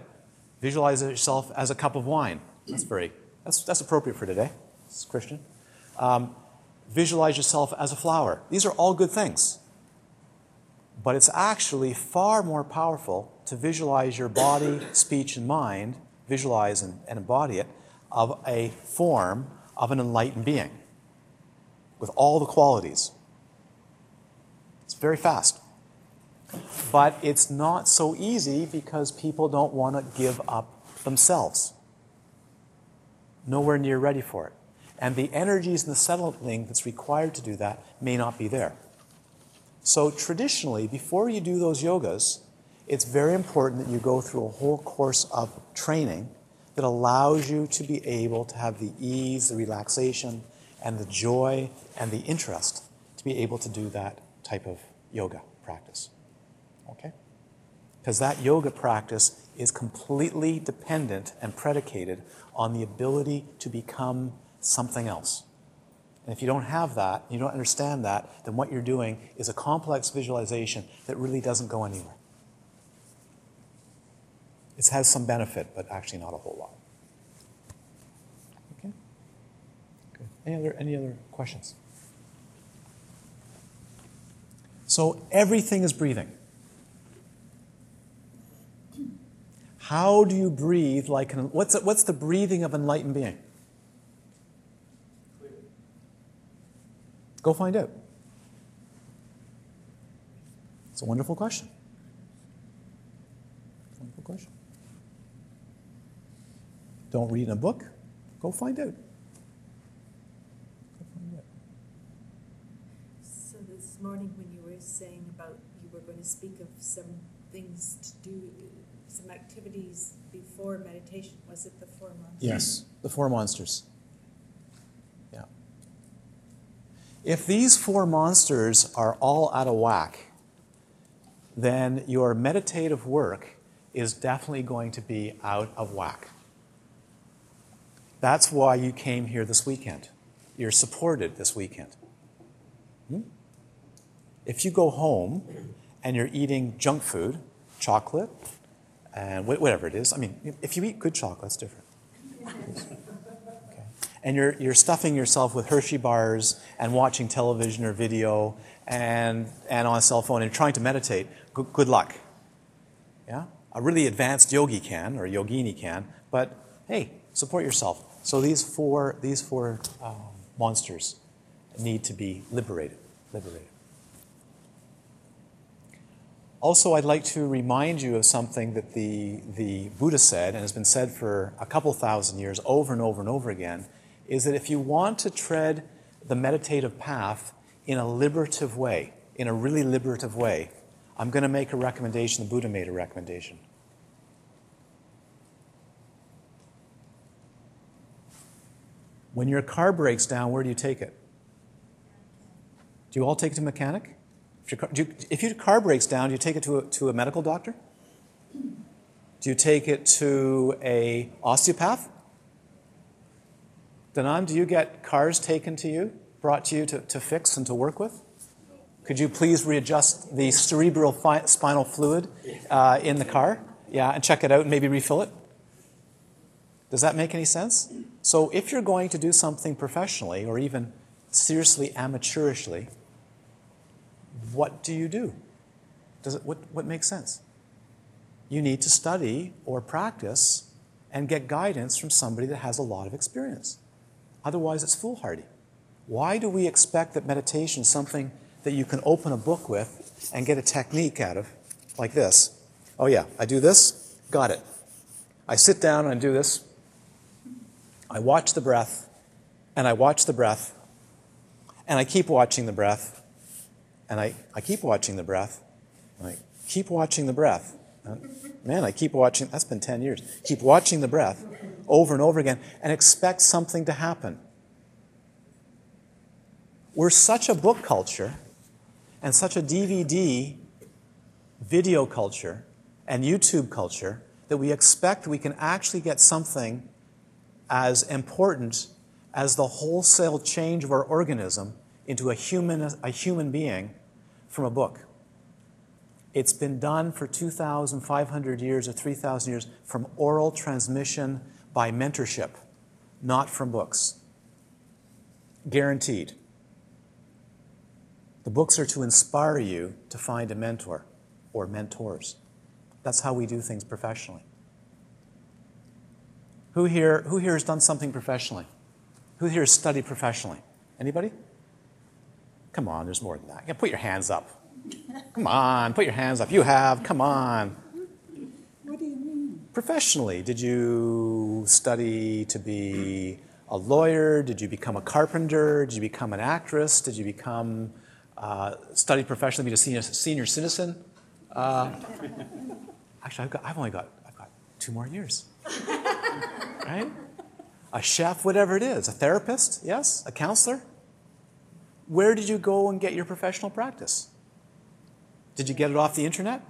Visualize yourself as a cup of wine. That's appropriate for today. It's Christian. Visualize yourself as a flower. These are all good things. But it's actually far more powerful to visualize your body, speech, and mind, visualize and embody it, of a form of an enlightened being with all the qualities. It's very fast. But it's not so easy because people don't want to give up themselves. Nowhere near ready for it. And the energies and the settling that's required to do that may not be there. So traditionally, before you do those yogas, it's very important that you go through a whole course of training that allows you to be able to have the ease, the relaxation, and the joy, and the interest to be able to do that type of yoga practice. Okay? Because that yoga practice is completely dependent and predicated on the ability to become something else. And if you don't have that, you don't understand that, then what you're doing is a complex visualization that really doesn't go anywhere. It has some benefit, but actually not a whole lot. Okay? Good. Any other questions? So everything is breathing. How do you breathe like an... What's the breathing of an enlightened being? Clear. Go find out. It's a wonderful question. Wonderful question. Don't read in a book. Go find out. So this morning when you were saying about... You were going to speak of some things to do... Some activities before meditation. Was it the four monsters? Yes, the four monsters. Yeah. If these four monsters are all out of whack, then your meditative work is definitely going to be out of whack. That's why you came here this weekend. You're supported this weekend. If you go home and you're eating junk food, chocolate, and whatever it is. I mean, if you eat good chocolate, it's different. Okay. And you're stuffing yourself with Hershey bars and watching television or video and on a cell phone and trying to meditate. Good luck. Yeah? A really advanced yogi can, or yogini can, but hey, support yourself. So these four monsters need to be liberated. Also, I'd like to remind you of something that the Buddha said, and has been said for a couple thousand years over and over and over again, is that if you want to tread the meditative path in a liberative way, in a really liberative way, I'm going to make a recommendation. The Buddha made a recommendation. When your car breaks down, where do you take it? Do you all take it to a mechanic? If your car breaks down, do you take it to a medical doctor? Do you take it to an osteopath? Danam, do you get cars taken to you, brought to you to fix and to work with? Could you please readjust the cerebral spinal fluid in the car? Yeah, and check it out and maybe refill it? Does that make any sense? So if you're going to do something professionally or even seriously amateurishly, what do you do? What makes sense? You need to study or practice and get guidance from somebody that has a lot of experience. Otherwise, it's foolhardy. Why do we expect that meditation is something that you can open a book with and get a technique out of, like this? Oh yeah, I do this, got it. I sit down and I do this. I watch the breath, and I watch the breath, and I keep watching the breath, and I keep watching the breath, and I keep watching the breath. Man, I keep watching. That's been 10 years. Keep watching the breath over and over again and expect something to happen. We're such a book culture and such a DVD video culture and YouTube culture that we expect we can actually get something as important as the wholesale change of our organism into a human being from a book. It's been done for 2,500 years or 3,000 years from oral transmission by mentorship, not from books. Guaranteed. The books are to inspire you to find a mentor or mentors. That's how we do things professionally. Who here has done something professionally? Who here has studied professionally? Anybody? Come on, there's more than that. Yeah, put your hands up. Come on, put your hands up. You have, come on. What do you mean? Professionally, did you study to be a lawyer? Did you become a carpenter? Did you become an actress? Did you become, studied professionally to be a senior citizen? Actually, I've only got 2 more years. Right? A chef, whatever it is. A therapist, yes? A counselor? Where did you go and get your professional practice? Did you get it off the internet?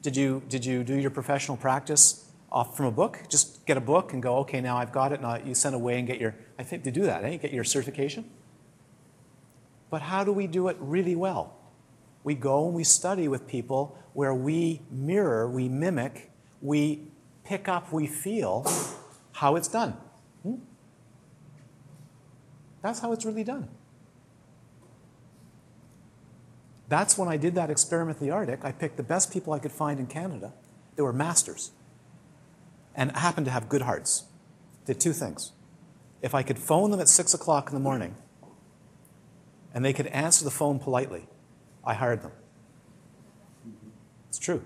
Did you do your professional practice off from a book? Just get a book and go, okay, now I've got it, and you send away and get your, I think they do that, eh? Get your certification. But how do we do it really well? We go and we study with people where we mirror, we mimic, we pick up, we feel how it's done. Hmm? That's how it's really done. That's when I did that experiment in the Arctic. I picked the best people I could find in Canada. They were masters and happened to have good hearts. Did 2 things. If I could phone them at 6 o'clock in the morning and they could answer the phone politely, I hired them. It's true.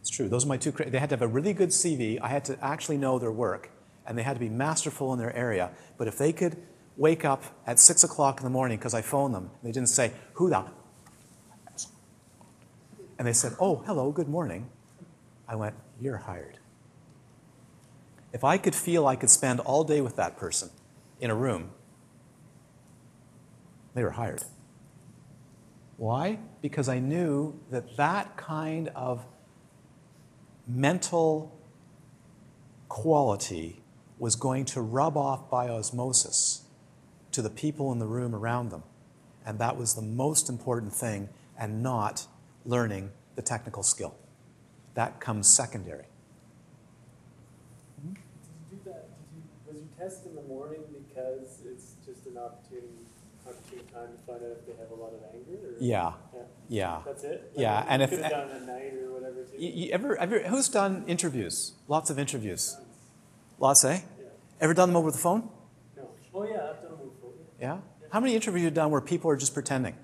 It's true. Those are my 2. They had to have a really good CV. I had to actually know their work, and they had to be masterful in their area. But if they could wake up at 6 o'clock in the morning because I phoned them, they didn't say, who the... And they said, oh, hello, good morning. I went, you're hired. If I could feel I could spend all day with that person in a room, they were hired. Why? Because I knew that that kind of mental quality was going to rub off by osmosis to the people in the room around them. And that was the most important thing, and not learning the technical skill. That comes secondary. Mm-hmm. Was you test in the morning because it's just an opportune time to find out if they have a lot of anger? Or, yeah. That's it? Like, yeah, and if... It's done at night or whatever. Too. Who's done interviews? Lots of interviews. Lots, eh? Yeah. Ever done them over the phone? No. Oh yeah, I've done them over the phone. Yeah? How many interviews have you done where people are just pretending?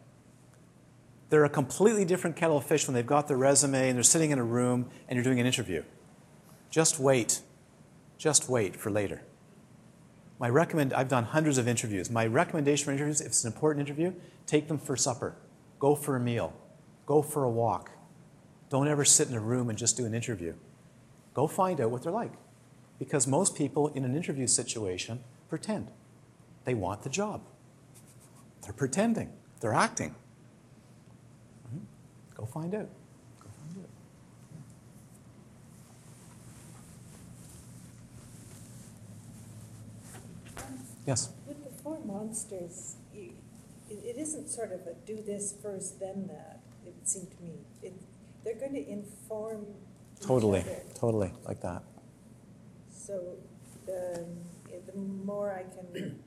They're a completely different kettle of fish when they've got their resume and they're sitting in a room and you're doing an interview. Just wait. Just wait for later. I've done hundreds of interviews. My recommendation for interviews, if it's an important interview, take them for supper. Go for a meal. Go for a walk. Don't ever sit in a room and just do an interview. Go find out what they're like. Because most people in an interview situation pretend. They want the job. They're pretending. They're acting. Go find out. Go find out. Yeah. Yes? With the four monsters, it isn't sort of a do this first, then that, it would seem to me. They're going to inform each other. Totally, like that. So the more I can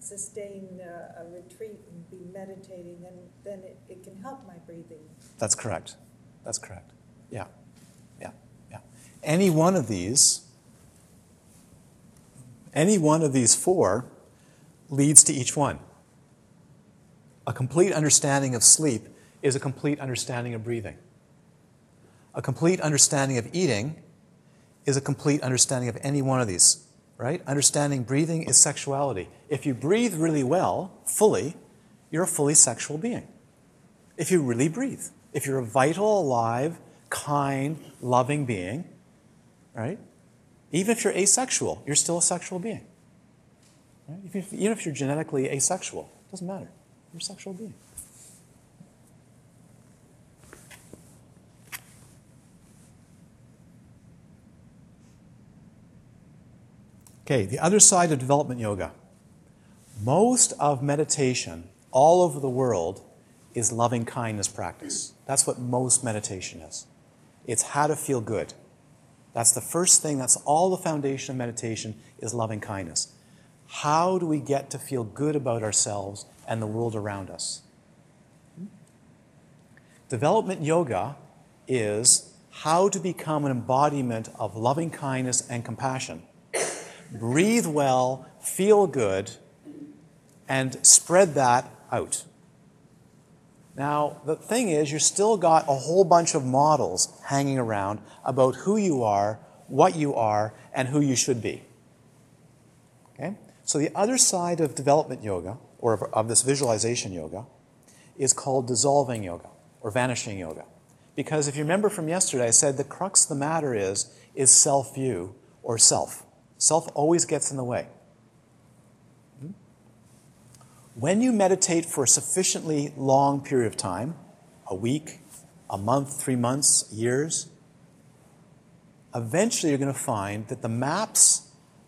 sustain a retreat and be meditating, then it can help my breathing. That's correct. That's correct. Yeah. Yeah. Yeah. Any one of these four leads to each one. A complete understanding of sleep is a complete understanding of breathing. A complete understanding of eating is a complete understanding of any one of these. Right? Understanding breathing is sexuality. If you breathe really well, fully, you're a fully sexual being. If you really breathe. If you're a vital, alive, kind, loving being, right? Even if you're asexual, you're still a sexual being. Right? Even if you're genetically asexual, it doesn't matter. You're a sexual being. Okay, the other side of development yoga. Most of meditation all over the world is loving kindness practice. That's what most meditation is. It's how to feel good. That's the first thing, that's all the foundation of meditation is loving kindness. How do we get to feel good about ourselves and the world around us? Development yoga is how to become an embodiment of loving kindness and compassion. Breathe well, feel good, and spread that out. Now, the thing is, you've still got a whole bunch of models hanging around about who you are, what you are, and who you should be. Okay? So the other side of development yoga, or of this visualization yoga, is called dissolving yoga, or vanishing yoga. Because if you remember from yesterday, I said the crux of the matter is self-view, or self. Self always gets in the way. When you meditate for a sufficiently long period of time, a week, a month, 3 months, years, eventually you're going to find that the maps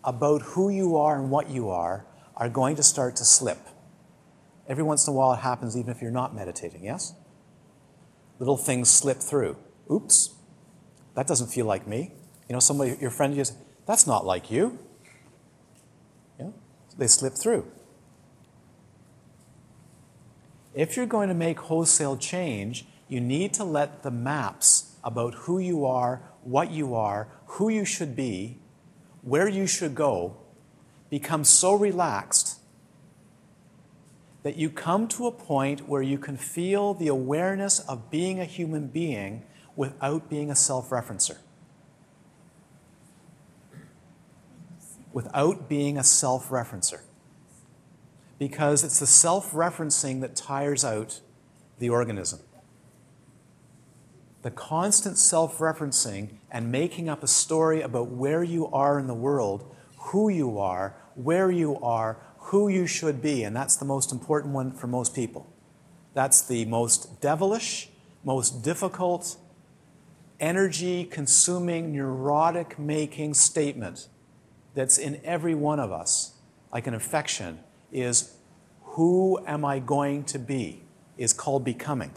about who you are and what you are going to start to slip. Every once in a while it happens even if you're not meditating, yes? Little things slip through. Oops, that doesn't feel like me. You know, somebody, your friend just, that's not like you. Yeah? They slip through. If you're going to make wholesale change, you need to let the maps about who you are, what you are, who you should be, where you should go, become so relaxed that you come to a point where you can feel the awareness of being a human being without being a self-referencer. Without being a self-referencer. Because it's the self-referencing that tires out the organism. The constant self-referencing and making up a story about where you are in the world, who you are, where you are, who you should be, and that's the most important one for most people. That's the most devilish, most difficult, energy-consuming, neurotic-making statement that's in every one of us, like an infection, is who am I going to be, is called becoming.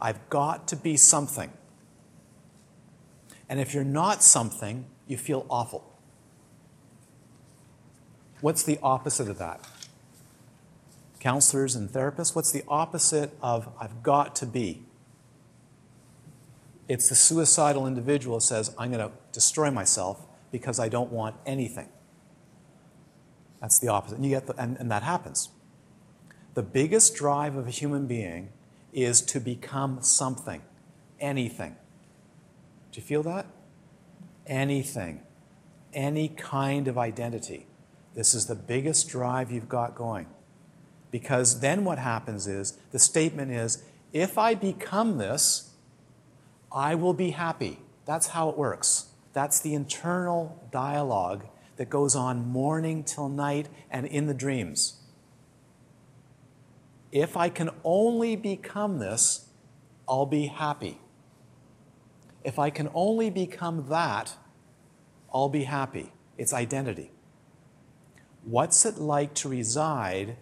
I've got to be something. And if you're not something, you feel awful. What's the opposite of that? Counselors and therapists, what's the opposite of I've got to be? It's the suicidal individual who says, I'm going to destroy myself because I don't want anything. That's the opposite. And that happens. The biggest drive of a human being is to become something, anything. Do you feel that? Anything, any kind of identity. This is the biggest drive you've got going. Because then what happens is, the statement is, if I become this, I will be happy. That's how it works. That's the internal dialogue that goes on morning till night and in the dreams. If I can only become this, I'll be happy. If I can only become that, I'll be happy. It's identity. What's it like to reside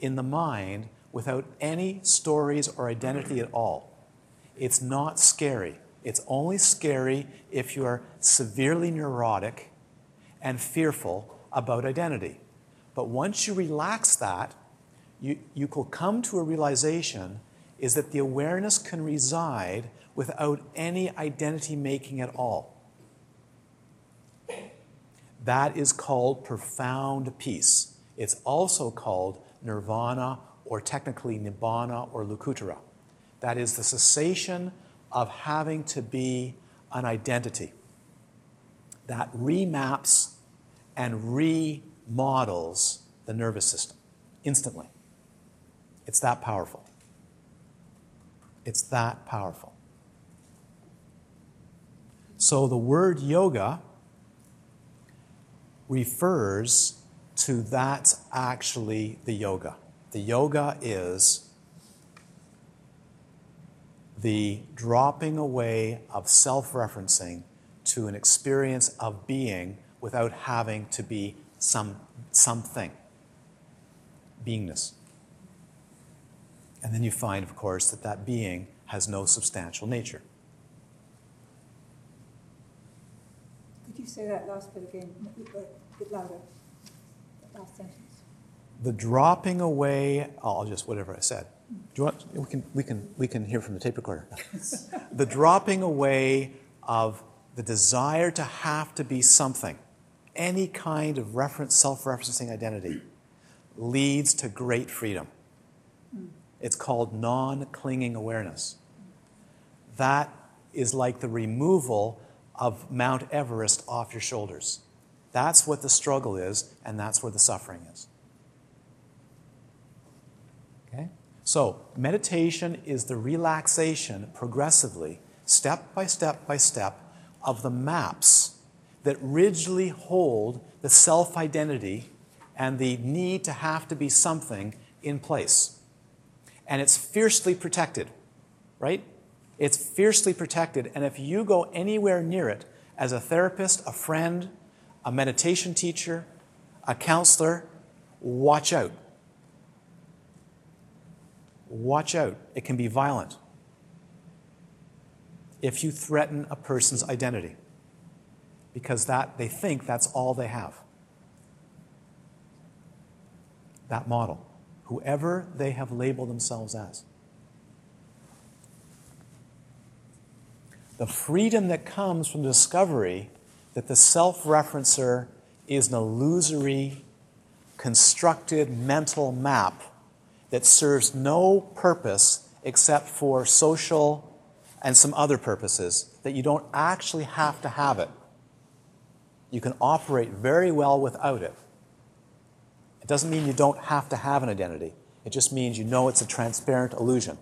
in the mind without any stories or identity at all? It's not scary. It's only scary if you're severely neurotic and fearful about identity. But once you relax that, you will come to a realization is that the awareness can reside without any identity making at all. That is called profound peace. It's also called nirvana, or technically nibbāna or lukutara. That is the cessation of having to be an identity. That remaps and remodels the nervous system instantly. It's that powerful. It's that powerful. So the word yoga refers to that's actually the yoga. The yoga is the dropping away of self-referencing to an experience of being without having to be something. Beingness. And then you find, of course, that that being has no substantial nature. Could you say that last bit again? A bit louder. That last sentence. The dropping away. I'll just whatever I said. Do you want? We can hear from the tape recorder. The dropping away of the desire to have to be something, any kind of reference, self-referencing identity, leads to great freedom. It's called non-clinging awareness. That is like the removal of Mount Everest off your shoulders. That's what the struggle is, and that's where the suffering is. Okay? So, meditation is the relaxation progressively, step by step by step, of the maps that rigidly hold the self-identity and the need to have to be something in place. And it's fiercely protected, right? It's fiercely protected, and if you go anywhere near it, as a therapist, a friend, a meditation teacher, a counselor, watch out. Watch out. It can be violent if you threaten a person's identity, because that they think that's all they have. That model, whoever they have labeled themselves as. The freedom that comes from discovery that the self-referencer is an illusory, constructed mental map that serves no purpose except for social and some other purposes, that you don't actually have to have it. You can operate very well without it. It doesn't mean you don't have to have an identity. It just means you know it's a transparent illusion.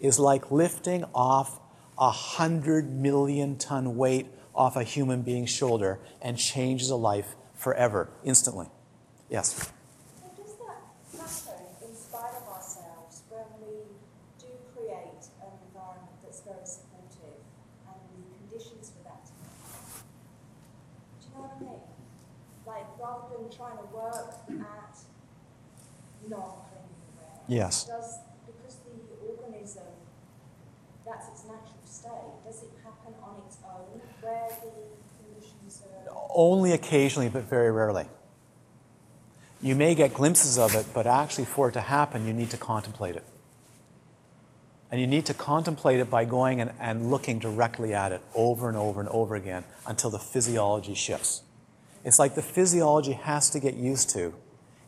It's like lifting off 100 million ton weight off a human being's shoulder and changes a life forever, instantly. Yes? So does that matter in spite of ourselves when we do create an environment that's very supportive and the conditions for that? Do you know what I mean? Like, rather than trying to work at non-clinging awareness, yes. Because the organism, that's its natural state, does it happen on its own where the conditions are? Only occasionally, but very rarely. You may get glimpses of it, but actually for it to happen, you need to contemplate it. And you need to contemplate it by going and looking directly at it over and over and over again until the physiology shifts. It's like the physiology has to get used to,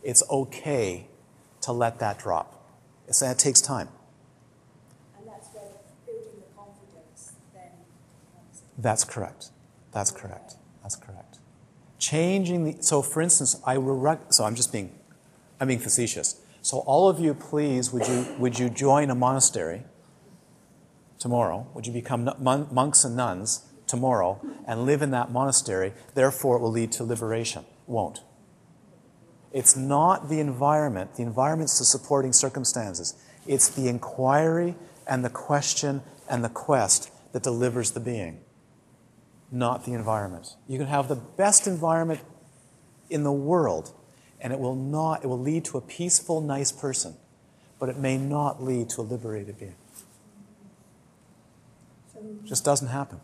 it's okay to let that drop. So that takes time. And that's where building the confidence then comes in. That's correct. That's correct. That's correct. Changing the, so for instance, I'm being facetious. So all of you, please, would you join a monastery tomorrow? Would you become monks and nuns tomorrow and live in that monastery? Therefore, it will lead to liberation. Won't. It's not the environment. The environment's the supporting circumstances. It's the inquiry and the question and the quest that delivers the being, not the environment. You can have the best environment in the world, and it will lead to a peaceful, nice person, but it may not lead to a liberated being. It just doesn't happen.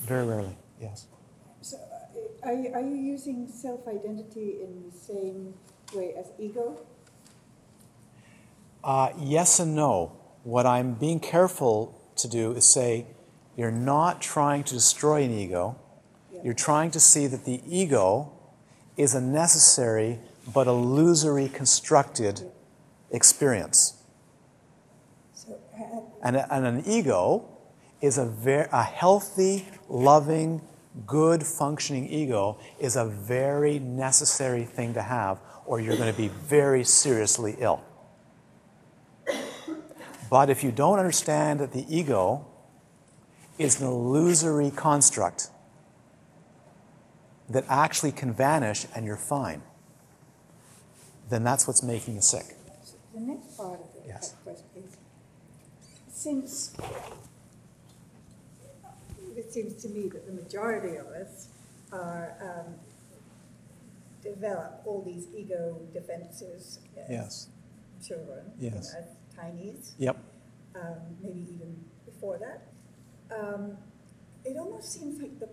Very rarely, yes. So are you using self-identity in the same way as ego? Yes and no. What I'm being careful to do is say, you're not trying to destroy an ego. Yeah. You're trying to see that the ego is a necessary but illusory constructed experience. So, and an ego is a healthy, loving, good functioning ego is a very necessary thing to have, or you're going to be very seriously ill. But if you don't understand that the ego is an illusory construct that actually can vanish and you're fine, then that's what's making you sick. So the next part of the question is, since it seems to me that the majority of us are develop all these ego defenses as children, as tinies, maybe even before that, it almost seems like the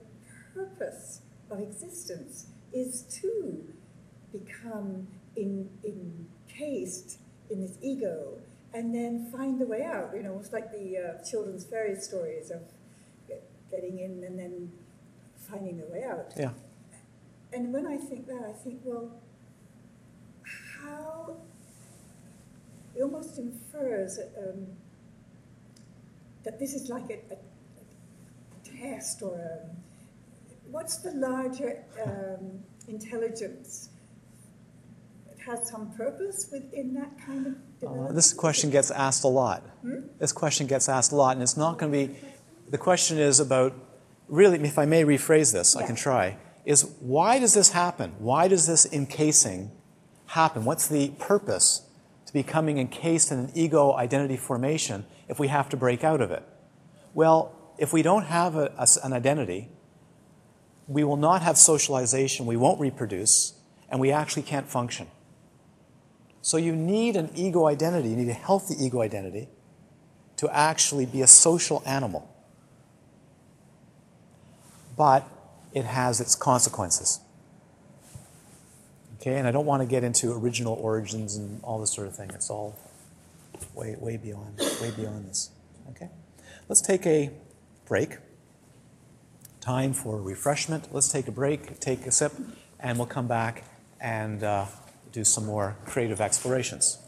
purpose of existence is to become encased in this ego and then find the way out. You know, it's like the children's fairy stories of getting in and then finding the way out. Yeah. And when I think that, I think, well, how it almost infers that this is like a test or a... What's the larger intelligence? It has some purpose within that kind of development? This question gets asked a lot. This question gets asked a lot, and it's not going to be... The question is about, really, if I may rephrase this, I can try, is why does this happen? Why does this encasing happen? What's the purpose to becoming encased in an ego identity formation if we have to break out of it? Well, if we don't have an identity, we will not have socialization, we won't reproduce, and we actually can't function. So you need an ego identity, you need a healthy ego identity to actually be a social animal. But it has its consequences. Okay, and I don't want to get into original origins and all this sort of thing. It's all way beyond this. Okay, let's take a break. Time for refreshment. Let's take a break, take a sip, and we'll come back and do some more creative explorations.